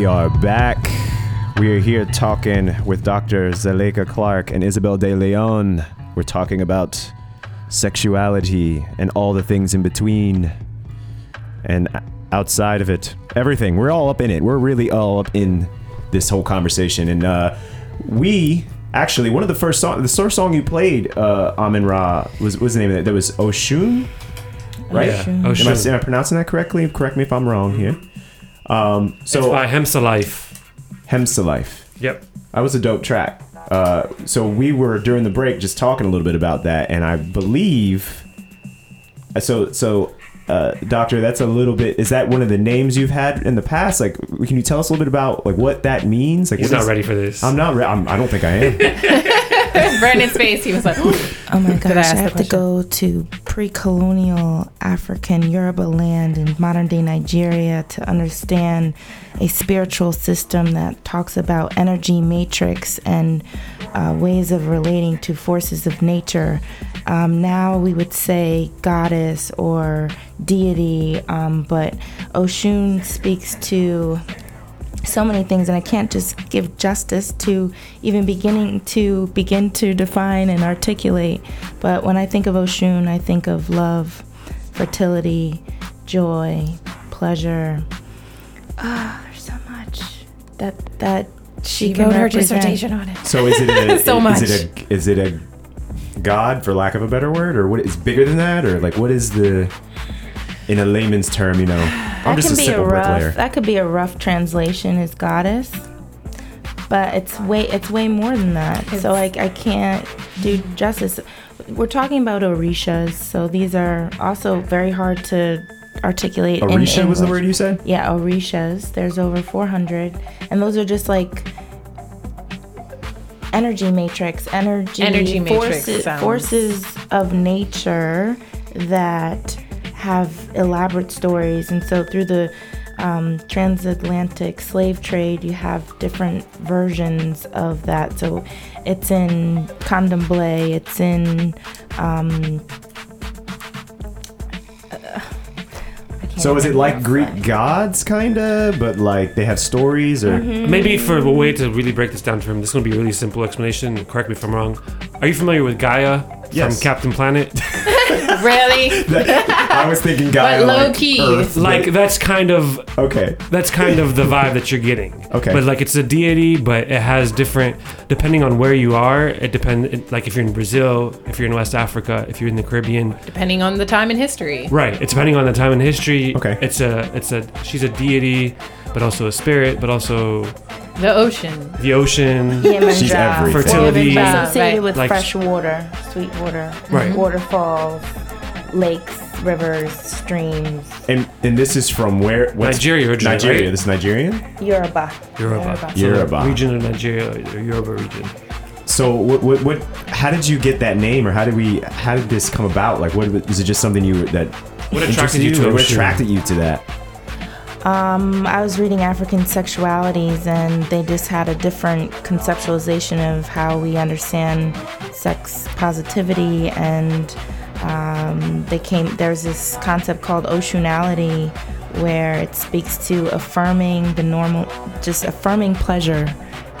We are back. We are here talking with Dr. Zaleka Clark and Isabel De Leon. We're talking about sexuality and all the things in between and outside of it. Everything. We're all up in it. We're really all up in this whole conversation. And we actually, one of the first songs, the first song you played, Amun-Ra, was the name of it? That was Oshun? Right? Yeah. Oshun. Am I pronouncing that correctly? Correct me if I'm wrong here. So it's by Hemsalife. Yep. That was a dope track. So we were during the break just talking a little bit about that, and I believe Doctor, that's a little bit. Is that one of the names you've had in the past? Like, can you tell us a little bit about like what that means? Like, he's not ready for this. I'm not ready. I don't think I am. Brandon's face. He was like, "Oh my gosh, I have to go to pre-colonial African Yoruba land in modern-day Nigeria to understand a spiritual system that talks about energy matrix and ways of relating to forces of nature." Now we would say goddess or deity, but Oshun speaks to so many things, and I can't just give justice to even begin to define and articulate. But when I think of Oshun, I think of love, fertility, joy, pleasure. There's so much that she wrote her dissertation on it. So is it a, so much. Is it a god, for lack of a better word, or what is bigger than that, or like what is the, in a layman's term, you know, I'm just a simple bricklayer. That could be a rough translation is goddess, but it's way more than that. So like I can't do justice. We're talking about orishas, so these are also very hard to articulate. Orisha was the word you said? Yeah, orishas. There's over 400, and those are just like energy matrix forces of nature that have elaborate stories. And so through the transatlantic slave trade, you have different versions of that. So it's in Candomblé, it's in so is it like Greek gods, kind of, but like they have stories? Or mm-hmm. Maybe for a way to really break this down for him, this is going to be a really simple explanation. Correct me if I'm wrong. Are you familiar with Gaia from Captain Planet? Really? I was thinking Gaia, but low key. Earth, like that's kind of okay. That's kind of the vibe that you're getting. Okay. But like it's a deity, but it has different depending on where you are. It depends. Like if you're in Brazil, if you're in West Africa, if you're in the Caribbean. Depending on the time in history. Right. It's depending on the time in history. Okay. She's a deity, but also a spirit, but also. The ocean. She's everything. Fertility. Associated with fresh water, sweet water, right. Waterfalls, lakes, rivers, streams. And this is from where? Nigeria. Nigeria. Right? This is Nigerian? Yoruba. Region of Nigeria, or Yoruba region. So what? How did you get that name, or how did this come about? Like, what was it? Just something what attracted you to that? I was reading African sexualities, and they just had a different conceptualization of how we understand sex positivity, and there's this concept called Oshunality, where it speaks to affirming the normal, just affirming pleasure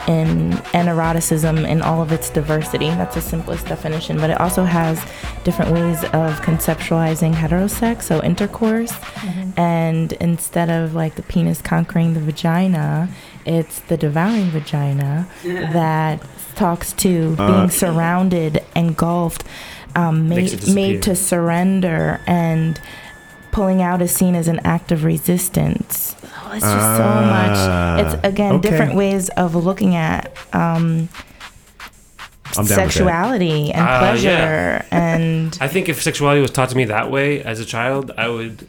and eroticism in all of its diversity. That's the simplest definition, but it also has different ways of conceptualizing heterosex, so intercourse, mm-hmm. and instead of like the penis conquering the vagina, it's the devouring vagina that talks to being surrounded, engulfed, made to surrender, and pulling out is seen as an act of resistance. Oh, it's just so much. It's, again, different ways of looking at sexuality and pleasure. Yeah. And I think if sexuality was taught to me that way as a child, I would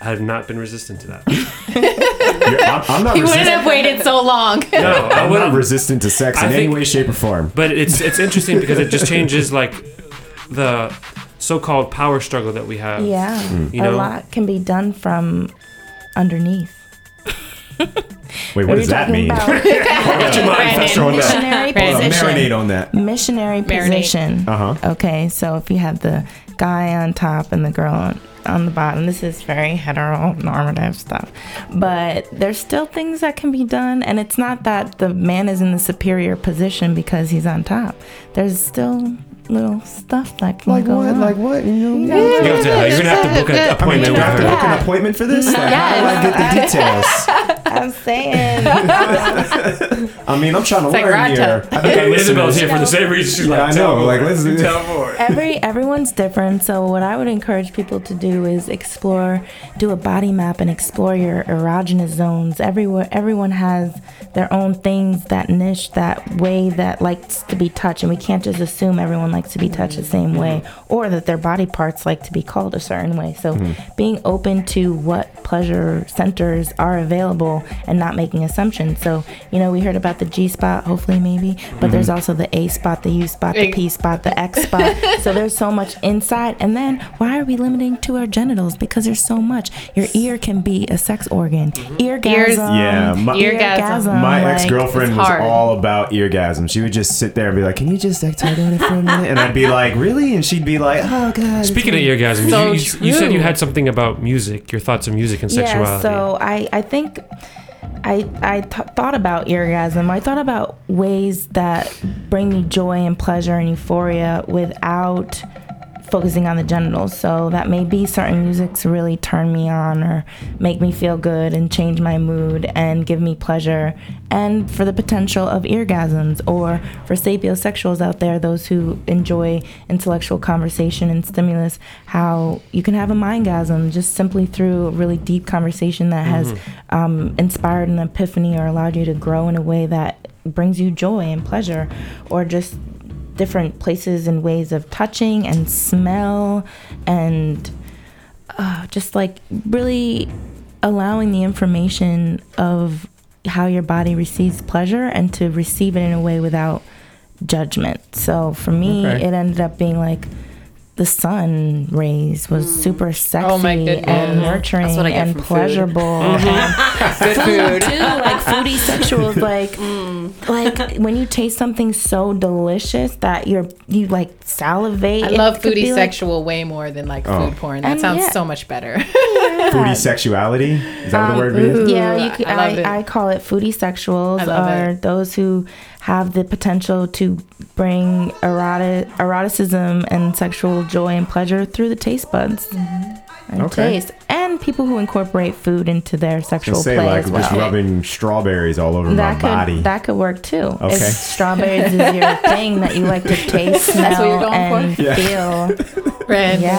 have not been resistant to that. I'm not. You wouldn't have waited so long. No, I'm not resistant to sex any way, shape, or form. But it's interesting because it just changes like the so-called power struggle that we have. Yeah, a lot can be done from underneath. Wait, what does that mean? Would you mind if I throw that? Marinate on that. Missionary position. Uh-huh. Okay, so if you have the guy on top and the girl on the bottom, this is very heteronormative stuff. But there's still things that can be done, and it's not that the man is in the superior position because he's on top. There's still little stuff that can go on. Like what? You're going to have to book an appointment. You have to book an appointment for this? Like, how do I get the details? I'm saying. I mean, I'm trying to learn here. I think Isabel's here for the same reason. She's like, I know. Like, let's tell more. Everyone's different. So what I would encourage people to do is explore, do a body map and explore your erogenous zones. Everyone has their own things, that niche, that way that likes to be touched. And we can't just assume everyone likes to be touched the same way or that their body parts like to be called a certain way. So being open to what pleasure centers are available and not making assumptions. So, we heard about the G spot, hopefully, maybe, but there's also the A spot, the U spot, the P spot, the X spot. So there's so much inside. And then why are we limiting to our genitals? Because there's so much. Your ear can be a sex organ. Eargasm. Yeah. My ex-girlfriend was all about eargasm. She would just sit there and be like, can you just exhale on it for a minute? And I'd be like, really? And she'd be like, oh, God. Speaking of eargasm, so you said you had something about music, your thoughts on music and sexuality. Yeah, so I think I thought about eargasm. I thought about ways that bring me joy and pleasure and euphoria without focusing on the genitals. So that may be certain musics really turn me on or make me feel good and change my mood and give me pleasure. And for the potential of eargasms, or for sapiosexuals out there, those who enjoy intellectual conversation and stimulus, how you can have a mindgasm just simply through a really deep conversation that has inspired an epiphany or allowed you to grow in a way that brings you joy and pleasure, or just different places and ways of touching and smell and just like really allowing the information of how your body receives pleasure and to receive it in a way without judgment. So for me, it ended up being like the sun rays was super sexy and nurturing and pleasurable. Good food. Too, like foodie sexuals, like when you taste something so delicious that you like salivate. I love foodie sexual way more than food porn. That sounds so much better. Yeah. Foodie sexuality? Is that what the word means? Yeah, I call it foodie sexuals, or those who have the potential to bring eroticism and sexual joy and pleasure through the taste buds and taste, and people who incorporate food into their sexual play as well. Just rubbing strawberries all over my body. That could work too. Okay. If strawberries is your thing that you like to taste, smell, and feel. Brandon.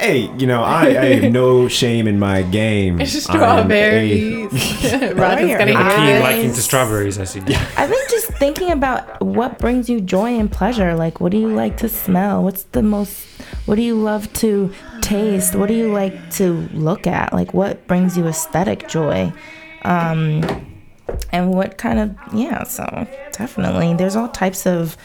I have no shame in my game. It's strawberries. Roger's got a keen liking to strawberries. I see. Yeah. I think just thinking about what brings you joy and pleasure. Like, what do you like to smell? What do you love to taste? What do you like to look at? Like, what brings you aesthetic joy? And what kind of So definitely, there's all types of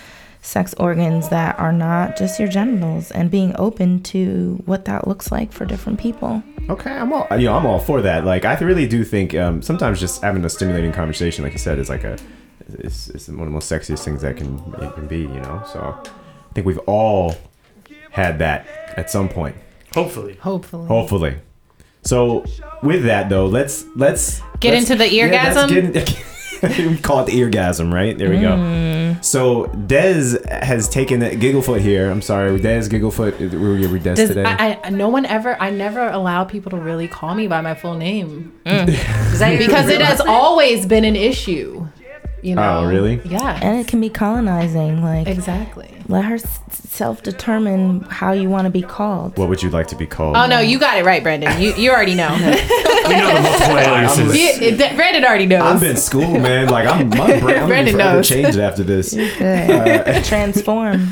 sex organs that are not just your genitals, and being open to what that looks like for different people. Okay, I'm all for that. Like, I really do think sometimes just having a stimulating conversation, like you said, is it's one of the most sexiest things that can be. So I think we've all had that at some point. Hopefully. So with that though, let's get into the eargasm. We call it the eargasm, right? There we go. So Des has taken Gigglefoot here. I'm sorry, Des Gigglefoot. We were Des today. I never allow people to really call me by my full name. Because it has always been an issue. Oh, really? Yeah. And it can be colonizing. Exactly. Let her self-determine how you want to be called. What would you like to be called? Oh, no, you got it right, Brandon. You already know. We know the multiple Brandon already knows. I'm in school, man. My brain knows. Changed after this. Transform.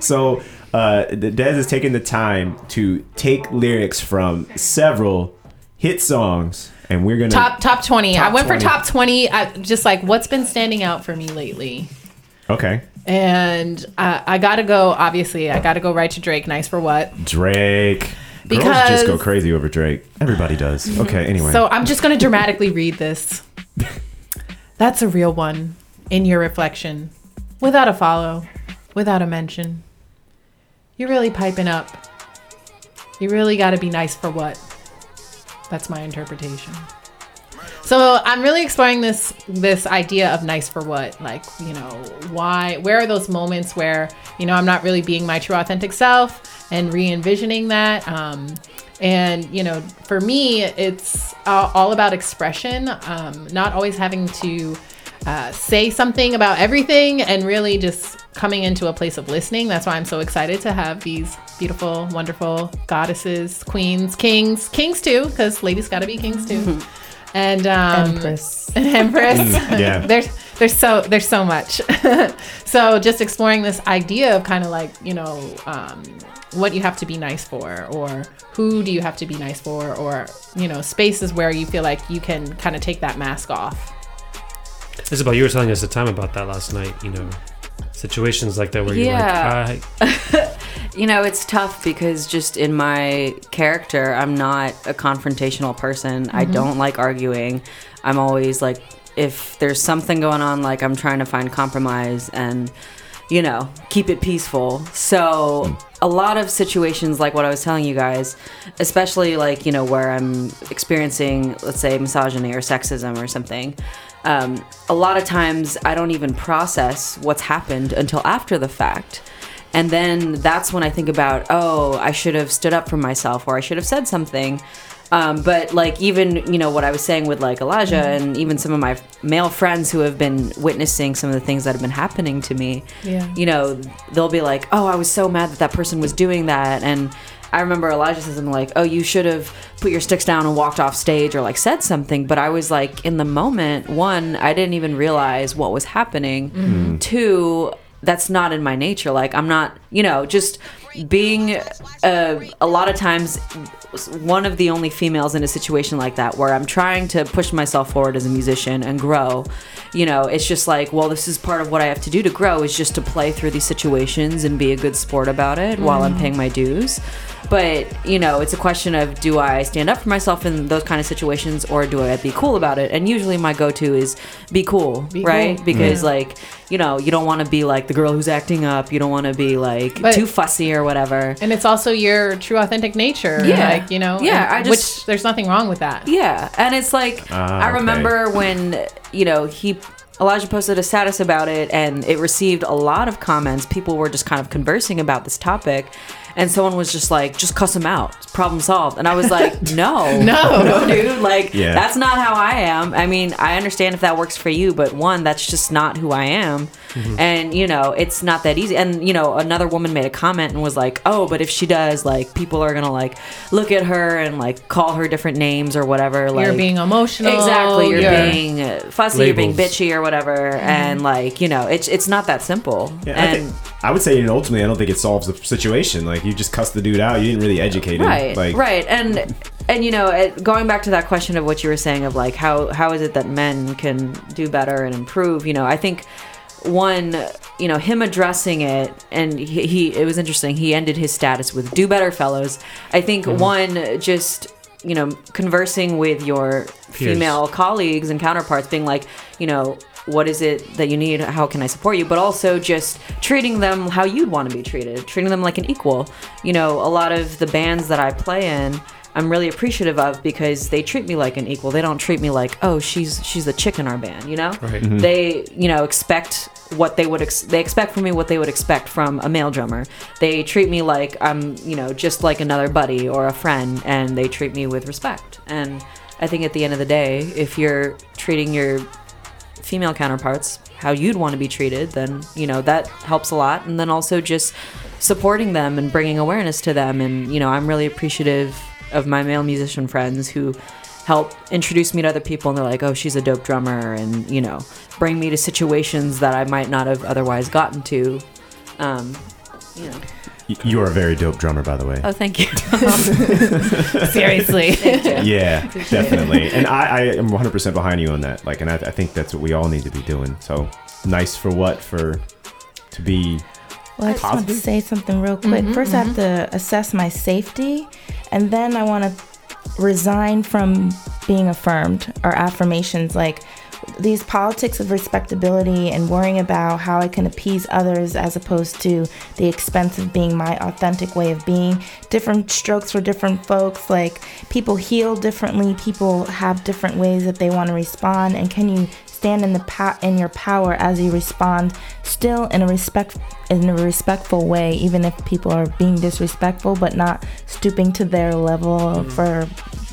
So, Des has taken the time to take lyrics from several hit songs. And we're going to... Top 20. I went for top 20. What's been standing out for me lately? Okay. And I got to go, obviously, right to Drake. Nice for What? Drake. Because girls just go crazy over Drake. Everybody does. Okay, anyway. So I'm just going to dramatically read this. That's a real one. In your reflection. Without a follow. Without a mention. You're really piping up. You really got to be nice for what? That's my interpretation. So I'm really exploring this idea of nice for what, like, you know, why, where are those moments where, you know, I'm not really being my true authentic self and re-envisioning that. And, you know, for me, it's all about expression, not always having to say something about everything and really just coming into a place of listening. That's why I'm so excited to have these beautiful, wonderful goddesses, queens, kings too, because ladies gotta be kings too. Mm-hmm. And Empress. Yeah. there's so much. So just exploring this idea of kind of like, you know, what you have to be nice for, or who do you have to be nice for, or, you know, spaces where you feel like you can kind of take that mask off. Isabel, you were telling us a time about that last night, you know, situations like that where you're like, you know, it's tough because just in my character, I'm not a confrontational person. Mm-hmm. I don't like arguing. I'm always like, if there's something going on, like I'm trying to find compromise and, you know, keep it peaceful. So a lot of situations like what I was telling you guys, especially like, you know, where I'm experiencing, let's say, misogyny or sexism or something. A lot of times I don't even process what's happened until after the fact. And then that's when I think about, oh, I should have stood up for myself, or I should have said something. But like, even, you know, what I was saying with like Elijah and even some of my male friends who have been witnessing some of the things that have been happening to me, you know, they'll be like, oh, I was so mad that that person was doing that. And I remember Elijah says something like, oh, you should have put your sticks down and walked off stage, or like said something. But I was like, in the moment, one, I didn't even realize what was happening. Mm-hmm. Two, that's not in my nature. Like, I'm not, you know, just being a lot of times one of the only females in a situation like that, where I'm trying to push myself forward as a musician and grow. You know, it's just like, well, this is part of what I have to do to grow, is just to play through these situations and be a good sport about it while I'm paying my dues. But, you know, it's a question of, do I stand up for myself in those kind of situations, or do I be cool about it? And usually my go-to is be cool, right? Cool. Because, like, you know, you don't want to be like the girl who's acting up. You don't want to be like too fussy or whatever. And it's also your true authentic nature. Yeah. Like, you know, which there's nothing wrong with that. Yeah. And it's like, I remember when, you know, Elijah posted a status about it, and it received a lot of comments. People were just kind of conversing about this topic. And someone was just like, just cuss him out. Problem solved. And I was like, no, dude. Like, that's not how I am. I mean, I understand if that works for you, but one, that's just not who I am. Mm-hmm. And, you know, it's not that easy. And, you know, another woman made a comment and was like, oh, but if she does, like, people are going to, like, look at her and, like, call her different names or whatever. Like, you're being emotional. Exactly. You're being fussy. Labels. You're being bitchy or whatever. Mm-hmm. And, like, you know, it's not that simple. Yeah, and I would say, you know, ultimately, I don't think it solves the situation. Like, you just cussed the dude out. You didn't really educate him. Right, like, right. And you know, going back to that question of what you were saying of like, how is it that men can do better and improve? You know, I think one, you know, him addressing it, and he it was interesting. He ended his status with "Do better, fellows." I think one, just, you know, conversing with your female colleagues and counterparts, being like, you know, what is it that you need? How can I support you? But also just treating them how you'd want to be treated, treating them like an equal. You know, a lot of the bands that I play in, I'm really appreciative of, because they treat me like an equal. They don't treat me like, oh, she's the chick in our band, you know? Right. Mm-hmm. They, you know, expect what they would expect from me, what they would expect from a male drummer. They treat me like I'm, you know, just like another buddy or a friend, and they treat me with respect. And I think at the end of the day, if you're treating your female counterparts how you'd want to be treated, then, you know, that helps a lot. And then also just supporting them and bringing awareness to them. And, you know, I'm really appreciative of my male musician friends who help introduce me to other people, and they're like, oh, she's a dope drummer, and, you know, bring me to situations that I might not have otherwise gotten to. You know, you are a very dope drummer, by the way. Oh, thank you. Seriously. Thank you. Yeah, definitely. And I am 100% behind you on that. Like, and I think that's what we all need to be doing. So nice for what? For to be. Well, I just want to say something real quick. First, I have to assess my safety And then I want to resign from being affirmed, or affirmations like these politics of respectability and worrying about how I can appease others as opposed to the expense of being my authentic way of being. Different strokes for different folks, like people heal differently, people have different ways that they want to respond, and can you stand in the your power as you respond, still in a respectful way, even if people are being disrespectful, but not stooping to their level for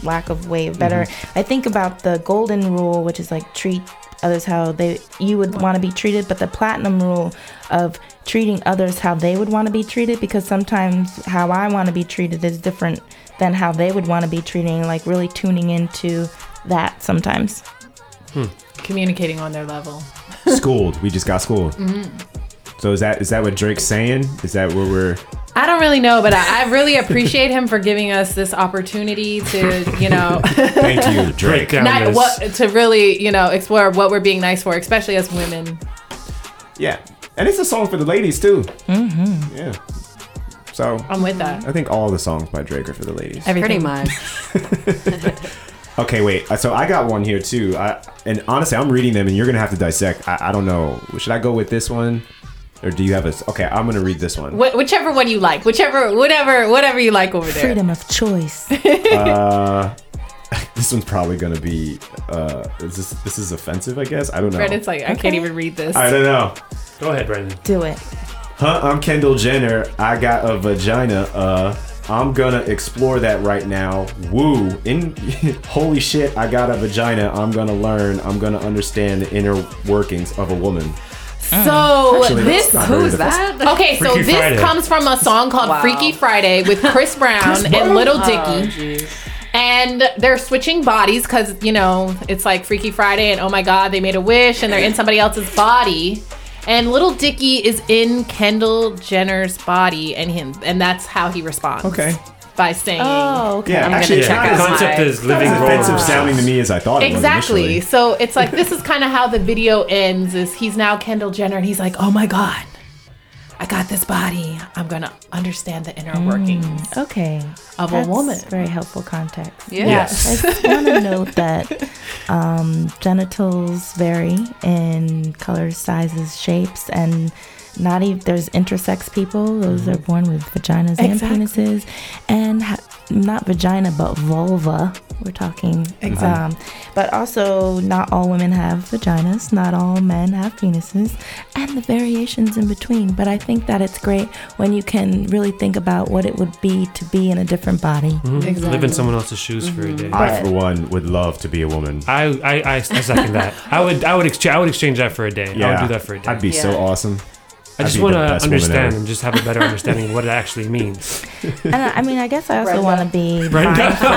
lack of way better. I think about the golden rule, which is like treat others how you would want to be treated, but the platinum rule of treating others how they would want to be treated, because sometimes how I want to be treated is different than how they would want to be treating, like really tuning into that sometimes. Communicating on their level. Schooled. We just got schooled. So is that what Drake's saying? Is that where we're... I don't really know, but I really appreciate him for giving us this opportunity to, you know... Thank you, Drake. To really, you know, explore what we're being nice for, especially as women. Yeah. And it's a song for the ladies, too. Mm-hmm. Yeah. So... I'm with that. I think all the songs by Drake are for the ladies. Everything. Pretty much. Okay, wait. So I got one here, too. And honestly, I'm reading them, and you're going to have to dissect. I don't know. Should I go with this one? Or do you have a... Okay, I'm going to read this one. Whichever one you like. Whatever you like over there. Freedom of choice. This one's probably going to be... This is offensive, I guess. I don't know. Brennan's like, okay. I can't even read this. I don't know. Go ahead, Brennan. Do it. Huh, I'm Kendall Jenner. I got a vagina. I'm going to explore that right now. Woo. Holy shit, I got a vagina. I'm going to learn. I'm going to understand the inner workings of a woman. So actually, this who's that? Okay, Freaky so this Friday. Comes from a song called Freaky Friday with Chris Brown and Little Dicky. And they're switching bodies because, you know, it's like Freaky Friday and oh my God, they made a wish and they're in somebody else's body. And Little Dicky is in Kendall Jenner's body and that's how he responds. Okay. By saying, oh, okay. Yeah, I'm actually, the concept is living wrong. That's offensive sounding to me as I thought it was initially. So it's like, this is kind of how the video ends, is he's now Kendall Jenner, and he's like, oh my God, I got this body. I'm going to understand the inner workings of a woman. That's very helpful context. Yes. I want to note that genitals vary in colors, sizes, shapes, and... Not even there's intersex people; those are born with vaginas and penises, and not vagina but vulva. We're talking, but also not all women have vaginas, not all men have penises, and the variations in between. But I think that it's great when you can really think about what it would be to be in a different body, live in someone else's shoes for a day. I, for one, would love to be a woman. I second that. I would exchange that for a day. Yeah. I would do that for a day. I'd be so awesome. I just want to understand and just have a better understanding of what it actually means. And I mean, I guess I also want to be mindful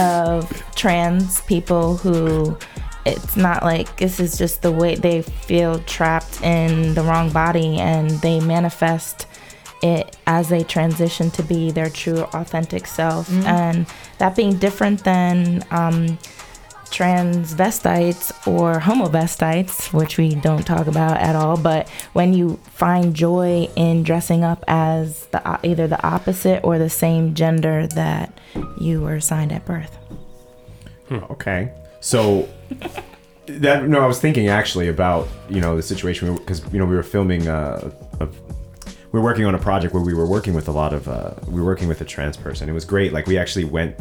of trans people who, it's not like this is just the way they feel trapped in the wrong body and they manifest it as they transition to be their true authentic self. And that being different than... transvestites or homovestites, which we don't talk about at all, but when you find joy in dressing up as either the opposite or the same gender that you were assigned at birth. Okay. So I was thinking actually about, you know, the situation because, you know, we were filming we were working on a project where we were working with a lot of a trans person. It was great. Like we actually went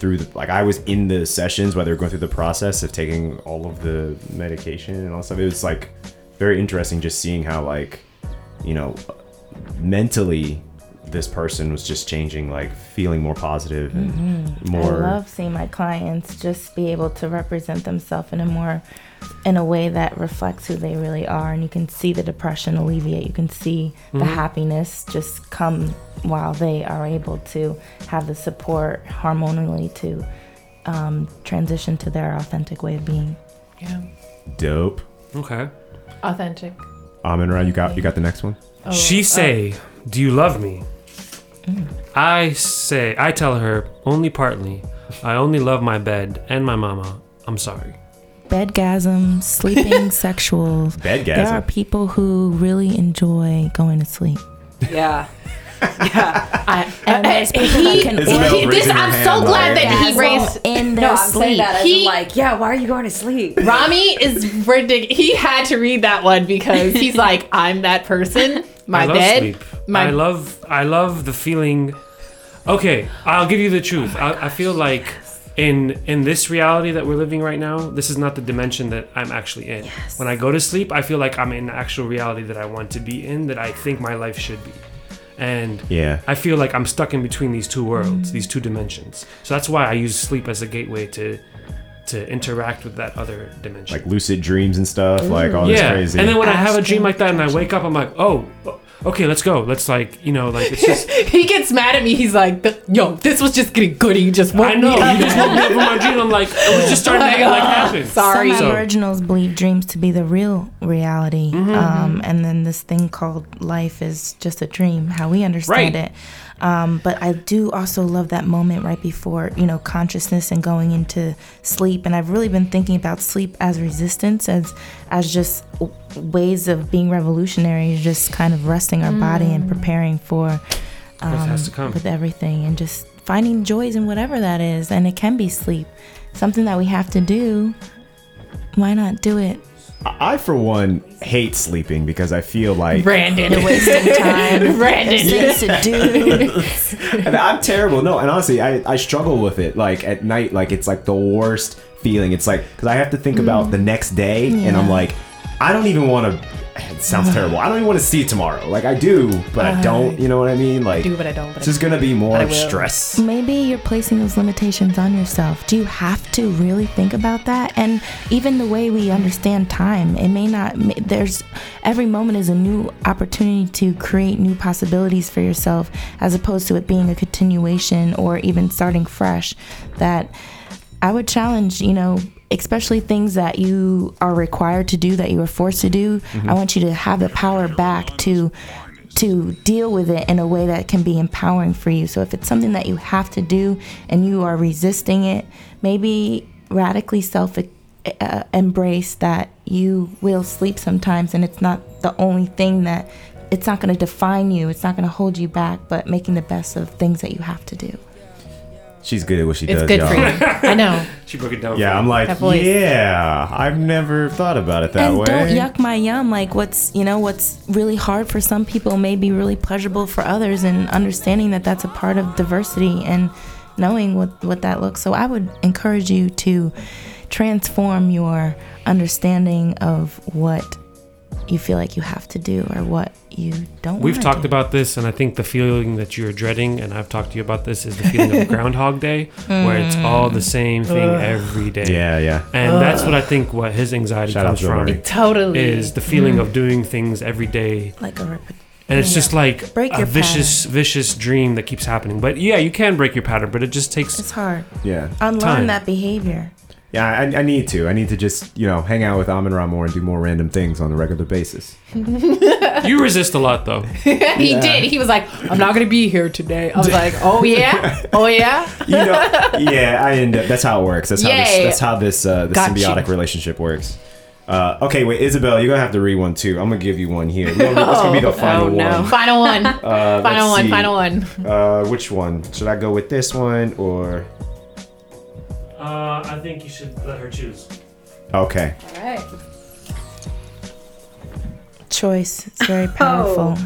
through I was in the sessions while they were going through the process of taking all of the medication and all stuff. It was like very interesting just seeing how, like, you know, mentally this person was just changing, like feeling more positive and more. I love seeing my clients just be able to represent themselves in a way that reflects who they really are, and you can see the depression alleviate, you can see the happiness just come while they are able to have the support hormonally to transition to their authentic way of being. Yeah. Dope. Okay. Authentic. Amun-Ra, you got the next one? Oh, she say, do you love me? I tell her, only partly. I only love my bed and my mama. I'm sorry. Bedgasm, sleeping sexual. Bedgasm. There are people who really enjoy going to sleep. Yeah. Yeah. Why are you going to sleep? Rami is ridiculous. He had to read that one because he's like, I'm that person. My bed. I love the feeling. Okay, I'll give you the truth. I feel like in this reality that we're living right now, this is not the dimension that I'm actually in. Yes. When I go to sleep, I feel like I'm in the actual reality that I want to be in, that I think my life should be. And yeah. I feel like I'm stuck in between these two worlds, these two dimensions. So that's why I use sleep as a gateway to interact with that other dimension. Like lucid dreams and stuff, like all this crazy. And then when I have a dream like that and I wake up, I'm like, oh, okay, let's go. Let's like, you know, like it's just. He gets mad at me. He's like, yo, this was just getting good. He just woke me up. I know. He just woke me up in my dream. I'm like, it was just starting to happen. Sorry. Some Aboriginals believe dreams to be the real reality. Mm-hmm. And then this thing called life is just a dream, how we understand it. But I do also love that moment right before, you know, consciousness and going into sleep. And I've really been thinking about sleep as resistance, as just ways of being revolutionary, just kind of resting our body and preparing for what has to come with everything, and just finding joys in whatever that is. And it can be sleep, something that we have to do. Why not do it? I, for one, hate sleeping because I feel like Brandon wasting time. Brandon things to do. And I'm terrible. No, and honestly, I struggle with it. Like at night, like it's like the worst feeling. It's like because I have to think about the next day, and I'm like, I don't even want to. It sounds terrible. I don't even want to see tomorrow. Like I do, but I don't. You know what I mean? Like I do, but I don't. But it's just gonna be more stress. Maybe you're placing those limitations on yourself. Do you have to really think about that? And even the way we understand time, it may not. There's every moment is a new opportunity to create new possibilities for yourself, as opposed to it being a continuation or even starting fresh. That I would challenge. You know. Especially things that you are required to do, that you are forced to do. I want you to have the power back to deal with it in a way that can be empowering for you. So if it's something that you have to do and you are resisting it, maybe radically self-embrace that you will sleep sometimes, and it's not the only thing that, it's not going to define you, it's not going to hold you back, but making the best of things that you have to do. She's good at what she does. It's good y'all. For you. I know. She broke it down. Yeah, I'm like, yeah, I've never thought about it that way. Don't yuck my yum. Like what's really hard for some people may be really pleasurable for others, and understanding that that's a part of diversity and knowing what that looks. So I would encourage you to transform your understanding of what you feel like you have to do or what you don't. We've talked about this, and I think the feeling that you're dreading, and I've talked to you about this, is the feeling of Groundhog Day, where it's all the same thing every day. Yeah. And that's what I think what his anxiety comes from. It totally is the feeling of doing things every day. Like a repetition. And it's just like a vicious dream that keeps happening. But yeah, you can break your pattern, but it just takes. It's hard. Yeah. Unlearn that behavior. Yeah, I need to. I need to just, you know, hang out with Amun-Ra more and do more random things on a regular basis. You resist a lot, though. He did. He was like, I'm not going to be here today. I was like, oh, yeah? Oh, yeah? You know, yeah, I end up. That's how it works. That's how this symbiotic relationship works. Okay, wait, Isabel, you're going to have to read one, too. I'm going to give you one here. No, that's going to be the final one. Final one. Final one. Which one? Should I go with this one or... I think you should let her choose. Okay. All right. Choice. It's very powerful.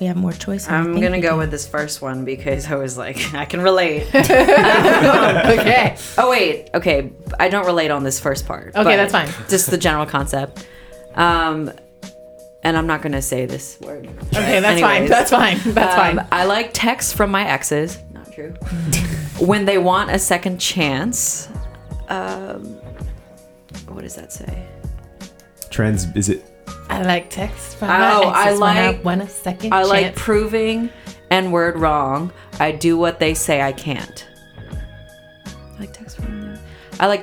We have more choices. I'm going to go with this first one because I was like, I can relate. Okay. Oh, wait. Okay. I don't relate on this first part. Okay, that's fine. Just the general concept. And I'm not going to say this word. Okay, That's fine. I like texts from my exes. Not true. When they want a second chance. What does that say? Is it? I like texts from my exes. I want a second chance. I like proving N-word wrong. I do what they say I can't. I like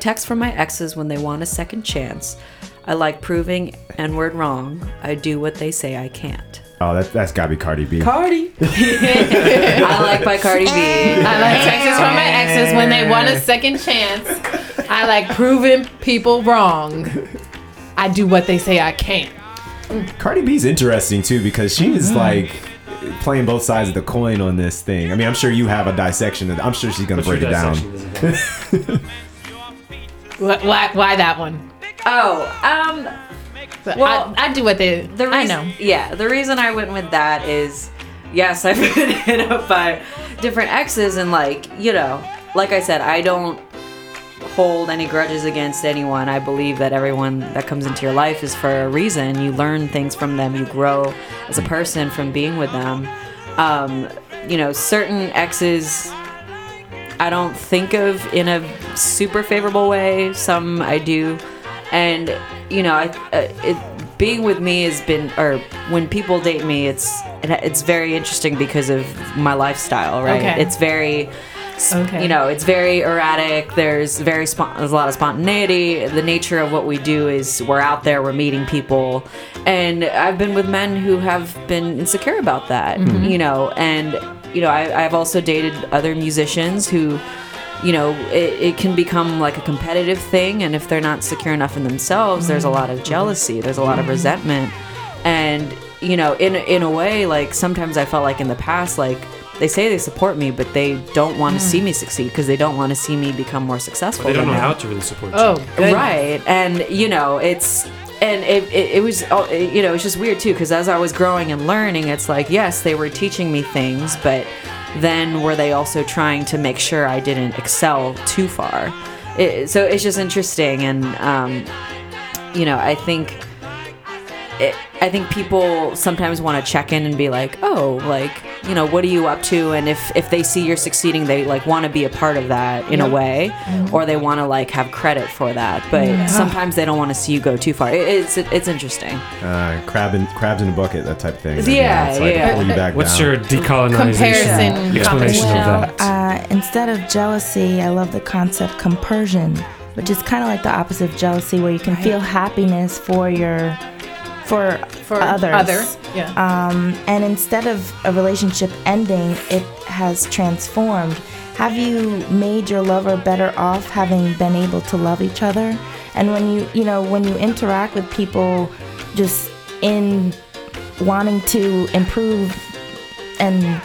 texts from my exes when they want a second chance. I like proving N-word wrong. I do what they say I can't. Oh, that's gotta be Cardi B. I like by Cardi B. I like texts from my exes when they want a second chance. I like proving people wrong. I do what they say I can't. Cardi B's interesting too, because she is like playing both sides of the coin on this thing. I mean, I'm sure you have a dissection. I'm sure she's gonna break it down. Why that one? Oh, well, I do what they. The reason, I know. Yeah, the reason I went with that is, yes, I've been hit up by different exes, and like, you know, like I said, I don't hold any grudges against anyone. I believe that everyone that comes into your life is for a reason. You learn things from them. You grow as a person from being with them. You know, certain exes I don't think of in a super favorable way. Some I do. And, you know, being with me has been, or when people date me, it's very interesting because of my lifestyle, right? Okay. It's very... Okay. You know, it's very erratic. There's a lot of spontaneity. The nature of what we do is we're out there, we're meeting people. And I've been with men who have been insecure about that, mm-hmm. you know. And, you know, I've also dated other musicians who, you know, it can become like a competitive thing. And if they're not secure enough in themselves, mm-hmm. there's a lot of jealousy. There's a lot of resentment. And, you know, in a way, like, sometimes I felt like in the past, like, they say they support me, but they don't want to see me succeed because they don't want to see me become more successful. Well, they don't know how to really support you. Oh, right. And, you know, it was just weird, too, because as I was growing and learning, it's like, yes, they were teaching me things, but then were they also trying to make sure I didn't excel too far? So it's just interesting. And, you know, I think people sometimes want to check in and be like, oh, like, you know, what are you up to? And if they see you're succeeding, they like want to be a part of that in a way, or they want to like have credit for that. But sometimes they don't want to see you go too far. It's interesting. Crabs in a bucket, that type of thing. Yeah, pull you back. What's down. Your decolonization explanation of that? Instead of jealousy, I love the concept compersion, which is kind of like the opposite of jealousy, where you can feel happiness for your. For others. And instead of a relationship ending, it has transformed. Have you made your lover better off having been able to love each other? And when you interact with people just in wanting to improve and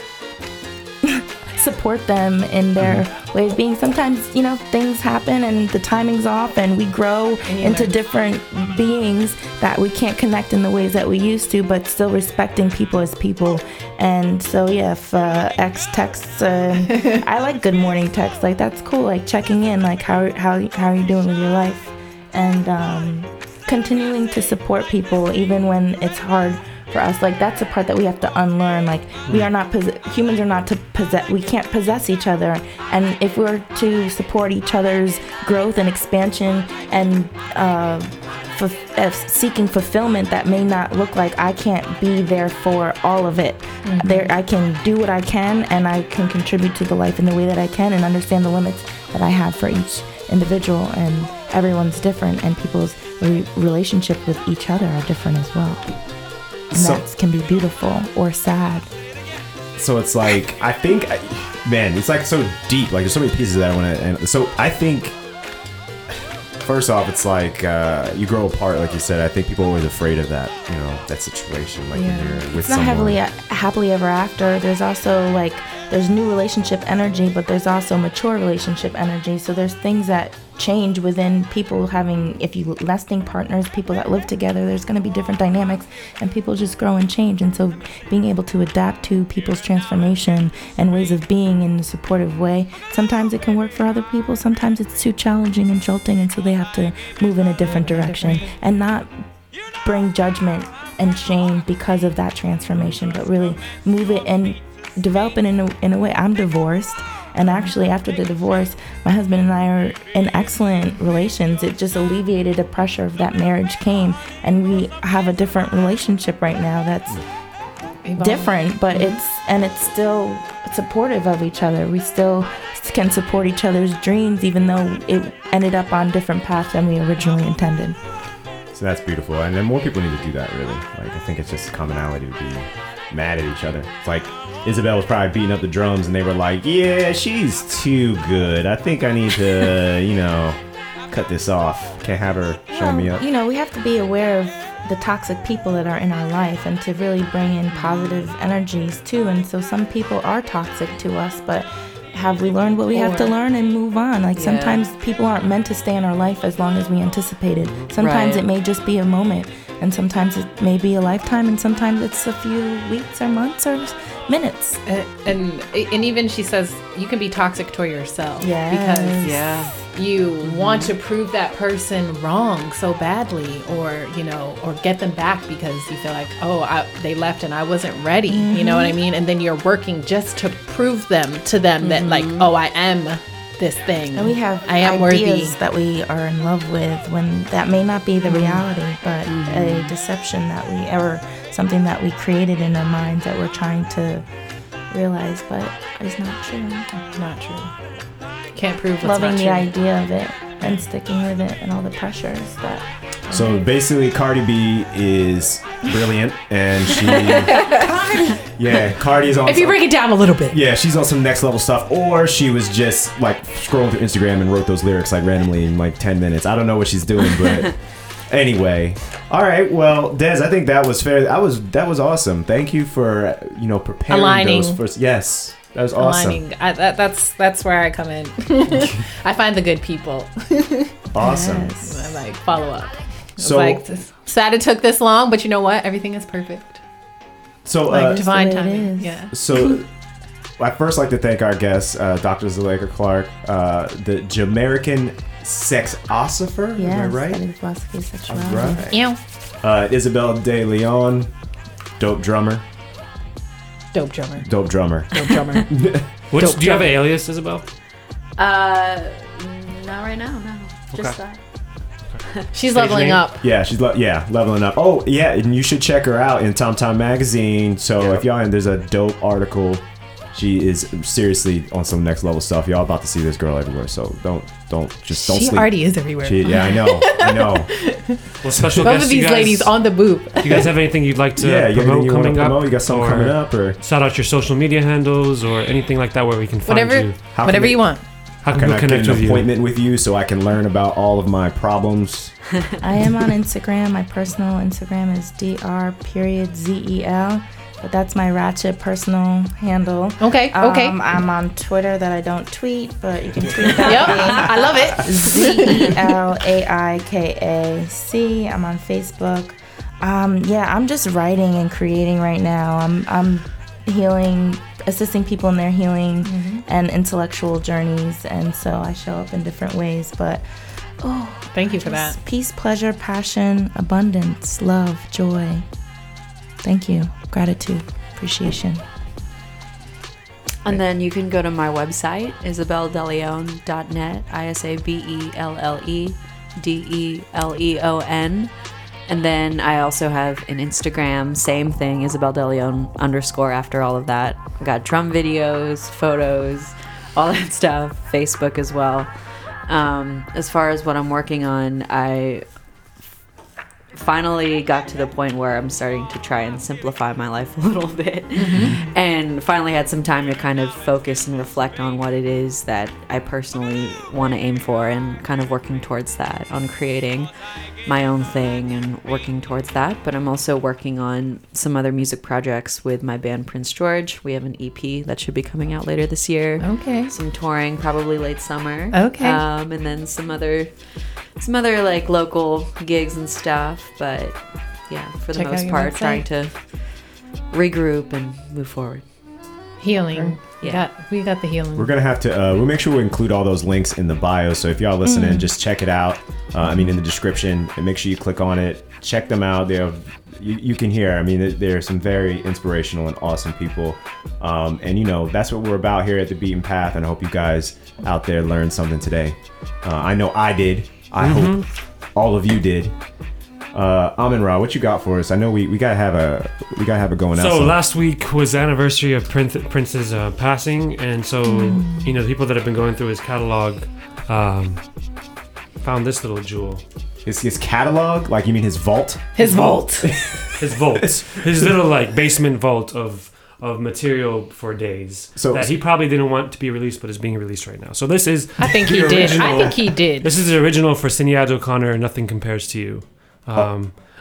support them in their way of being, sometimes, you know, things happen and the timing's off and we grow into different beings that we can't connect in the ways that we used to, but still respecting people as people. And so if ex texts, I like good morning texts, like that's cool, like checking in, like how are you doing with your life, and continuing to support people even when it's hard for us. Like that's the part that we have to unlearn. Like we are not humans are not to possess. We can't possess each other. And if we're to support each other's growth and expansion and seeking fulfillment, that may not look like I can't be there for all of it. Mm-hmm. There, I can do what I can, and I can contribute to the life in the way that I can, and understand the limits that I have for each individual. And everyone's different, and people's relationship with each other are different as well. And that can be beautiful or sad. So it's like, I think, man, it's like so deep. Like there's so many pieces that I want to. And so I think, first off, it's like you grow apart, like you said. I think people are always afraid of that, you know, that situation. Like when you're with someone. It's not happily ever after. There's also like, there's new relationship energy, but there's also mature relationship energy. So there's things that change within people having, if you lasting partners, people that live together, there's going to be different dynamics, and people just grow and change. And so being able to adapt to people's transformation and ways of being in a supportive way, sometimes it can work for other people, sometimes it's too challenging and jolting, and so they have to move in a different direction and not bring judgment and shame because of that transformation, but really move it and develop it in a way. I'm divorced. And actually, after the divorce, my husband and I are in excellent relations. It just alleviated the pressure of that marriage came. And we have a different relationship right now that's different, but it's still supportive of each other. We still can support each other's dreams, even though it ended up on different paths than we originally intended. So that's beautiful. And then more people need to do that, really. Like, I think it's just commonality to be mad at each other. It's like, Isabel was probably beating up the drums, and they were like, yeah, she's too good. I think I need to, you know, cut this off. Can't have her showing me up. You know, we have to be aware of the toxic people that are in our life and to really bring in positive energies too. And so some people are toxic to us, but have we learned what we have to learn and move on? Like sometimes people aren't meant to stay in our life as long as we anticipated. Sometimes it may just be a moment, and sometimes it may be a lifetime, and sometimes it's a few weeks or months or minutes. And even she says you can be toxic to yourself because you want to prove that person wrong so badly, or you know, or get them back because you feel like, oh, they left and I wasn't ready. You know what I mean? And then you're working just to prove to them that like, oh, I am this thing. And we have ideas that we are in love with when that may not be the reality, but a deception that something that we created in our minds that we're trying to realize, but it's not true. Not true. Can't prove what's not true. Loving the idea of it and sticking with it and all the pressures that. So basically, Cardi B is brilliant, and she. Cardi's on. If you break it down a little bit. Yeah, she's on some next level stuff, or she was just like scrolling through Instagram and wrote those lyrics like randomly in like 10 minutes. I don't know what she's doing, but anyway. All right, well, Des, I think that was fair. That was awesome. Thank you for preparing those for. Yes. That was awesome. That's where I come in. I find the good people. Awesome. Yes. I follow up. So sad it took this long, but you know what? Everything is perfect. So divine timing. Yeah. So I first like to thank our guest, Dr. Zaleka Clark, the Jamaican sexosopher. Yes, am I right? Studying philosophy of sexuality. Right. Yeah. Isabel De Leon, dope drummer. Which dope do you have an alias, Isabel? Not right now, no. Okay. Just that. She's leveling up. Yeah, she's leveling up. Oh yeah, and you should check her out in TomTom Magazine. So if y'all, and there's a dope article. She is seriously on some next level stuff. Y'all about to see this girl everywhere. So don't sleep. She already is everywhere. I know. Well, special both guest, of these guys, ladies on the boop. Do you guys have anything you'd like to promote coming up? You got something coming up, or shout out your social media handles or anything like that where we can find you. Whatever you want. How can I get an appointment with you so I can learn about all of my problems? I am on Instagram. My personal Instagram is dr.zel. But that's my ratchet personal handle. Okay. I'm on Twitter that I don't tweet, but you can tweet that. Yep, I love it. ZelaikaC. I'm on Facebook. I'm just writing and creating right now. I'm healing, assisting people in their healing and intellectual journeys, and so I show up in different ways, but. Oh, thank you for that. Peace, pleasure, passion, abundance, love, joy. Thank you. Gratitude. Appreciation. And then you can go to my website, isabeldeleon.net, ISABELLEDELEON. And then I also have an Instagram, same thing, isabeldeleon_, after all of that. I've got drum videos, photos, all that stuff, Facebook as well. As far as what I'm working on, I finally got to the point where I'm starting to try and simplify my life a little bit and finally had some time to kind of focus and reflect on what it is that I personally want to aim for, and kind of working towards that, on creating my own thing and working towards that. But I'm also working on some other music projects with my band Prince George. We have an EP that should be coming out later this year. Okay. Some touring, probably late summer. Okay. And then some other like local gigs and stuff, but yeah, for the most part, trying to regroup and move forward. Healing. Yeah, we got the healing. We're gonna have to we'll make sure we include all those links in the bio, so if y'all listen in, just check it out. In the description, and make sure you click on it, check them out. They have you can hear, there are some very inspirational and awesome people, and that's what we're about here at The Beaten Path, and I hope you guys out there learned something today. I know I did. I hope all of you did. Amun-Ra, what you got for us? I know we gotta have a going out. So last week was the anniversary of Prince's passing, and so the people that have been going through his catalog found this little jewel. His catalog? Like, you mean his vault? His little basement vault of material for days, so that he probably didn't want to be released, but is being released right now. So this is I think he did. This is the original for Sinéad O'Connor, Nothing Compares to You.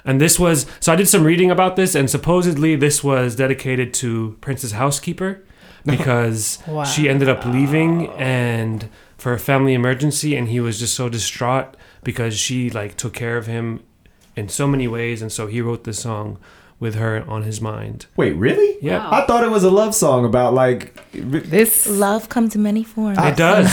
And this was, so I did some reading about this, and supposedly this was dedicated to Prince's housekeeper, because wow. she ended up leaving and for a family emergency, and he was just so distraught because she like took care of him in so many ways, and so he wrote this song with her on his mind. Wait, really? Yeah. Wow. I thought it was a love song about like this. Love comes in many forms. It does.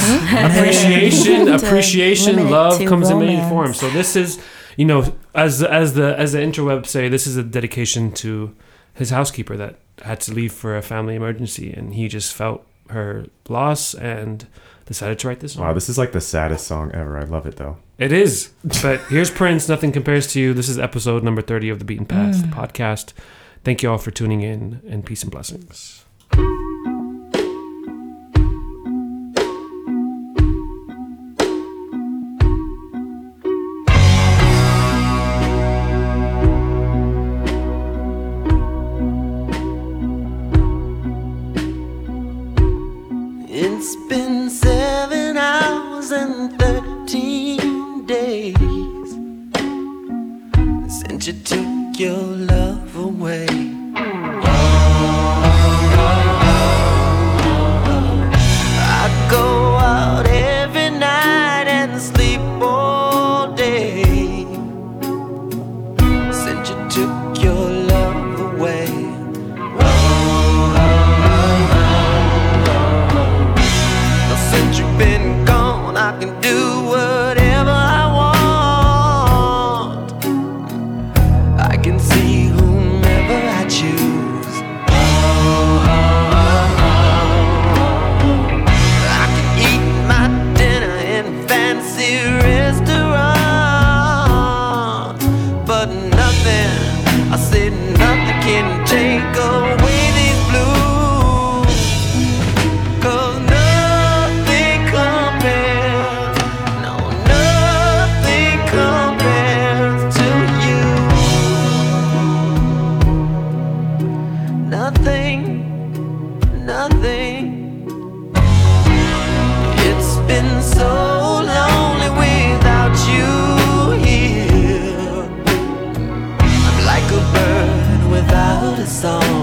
Appreciation, love comes in many forms. So this is, you know, as the interwebs say, this is a dedication to his housekeeper that had to leave for a family emergency, and he just felt her loss and decided to write this song. Wow, this is like the saddest song ever. I love it though. It is, but here's Prince, Nothing Compares to You. This is episode number 30 of The Beaten Path podcast. Thank you all for tuning in, and peace and blessings. It's been 7 hours and 13 days since you took your love away. I go out every night and sleep all day since you took your love away. Since you've been gone, I can do what song.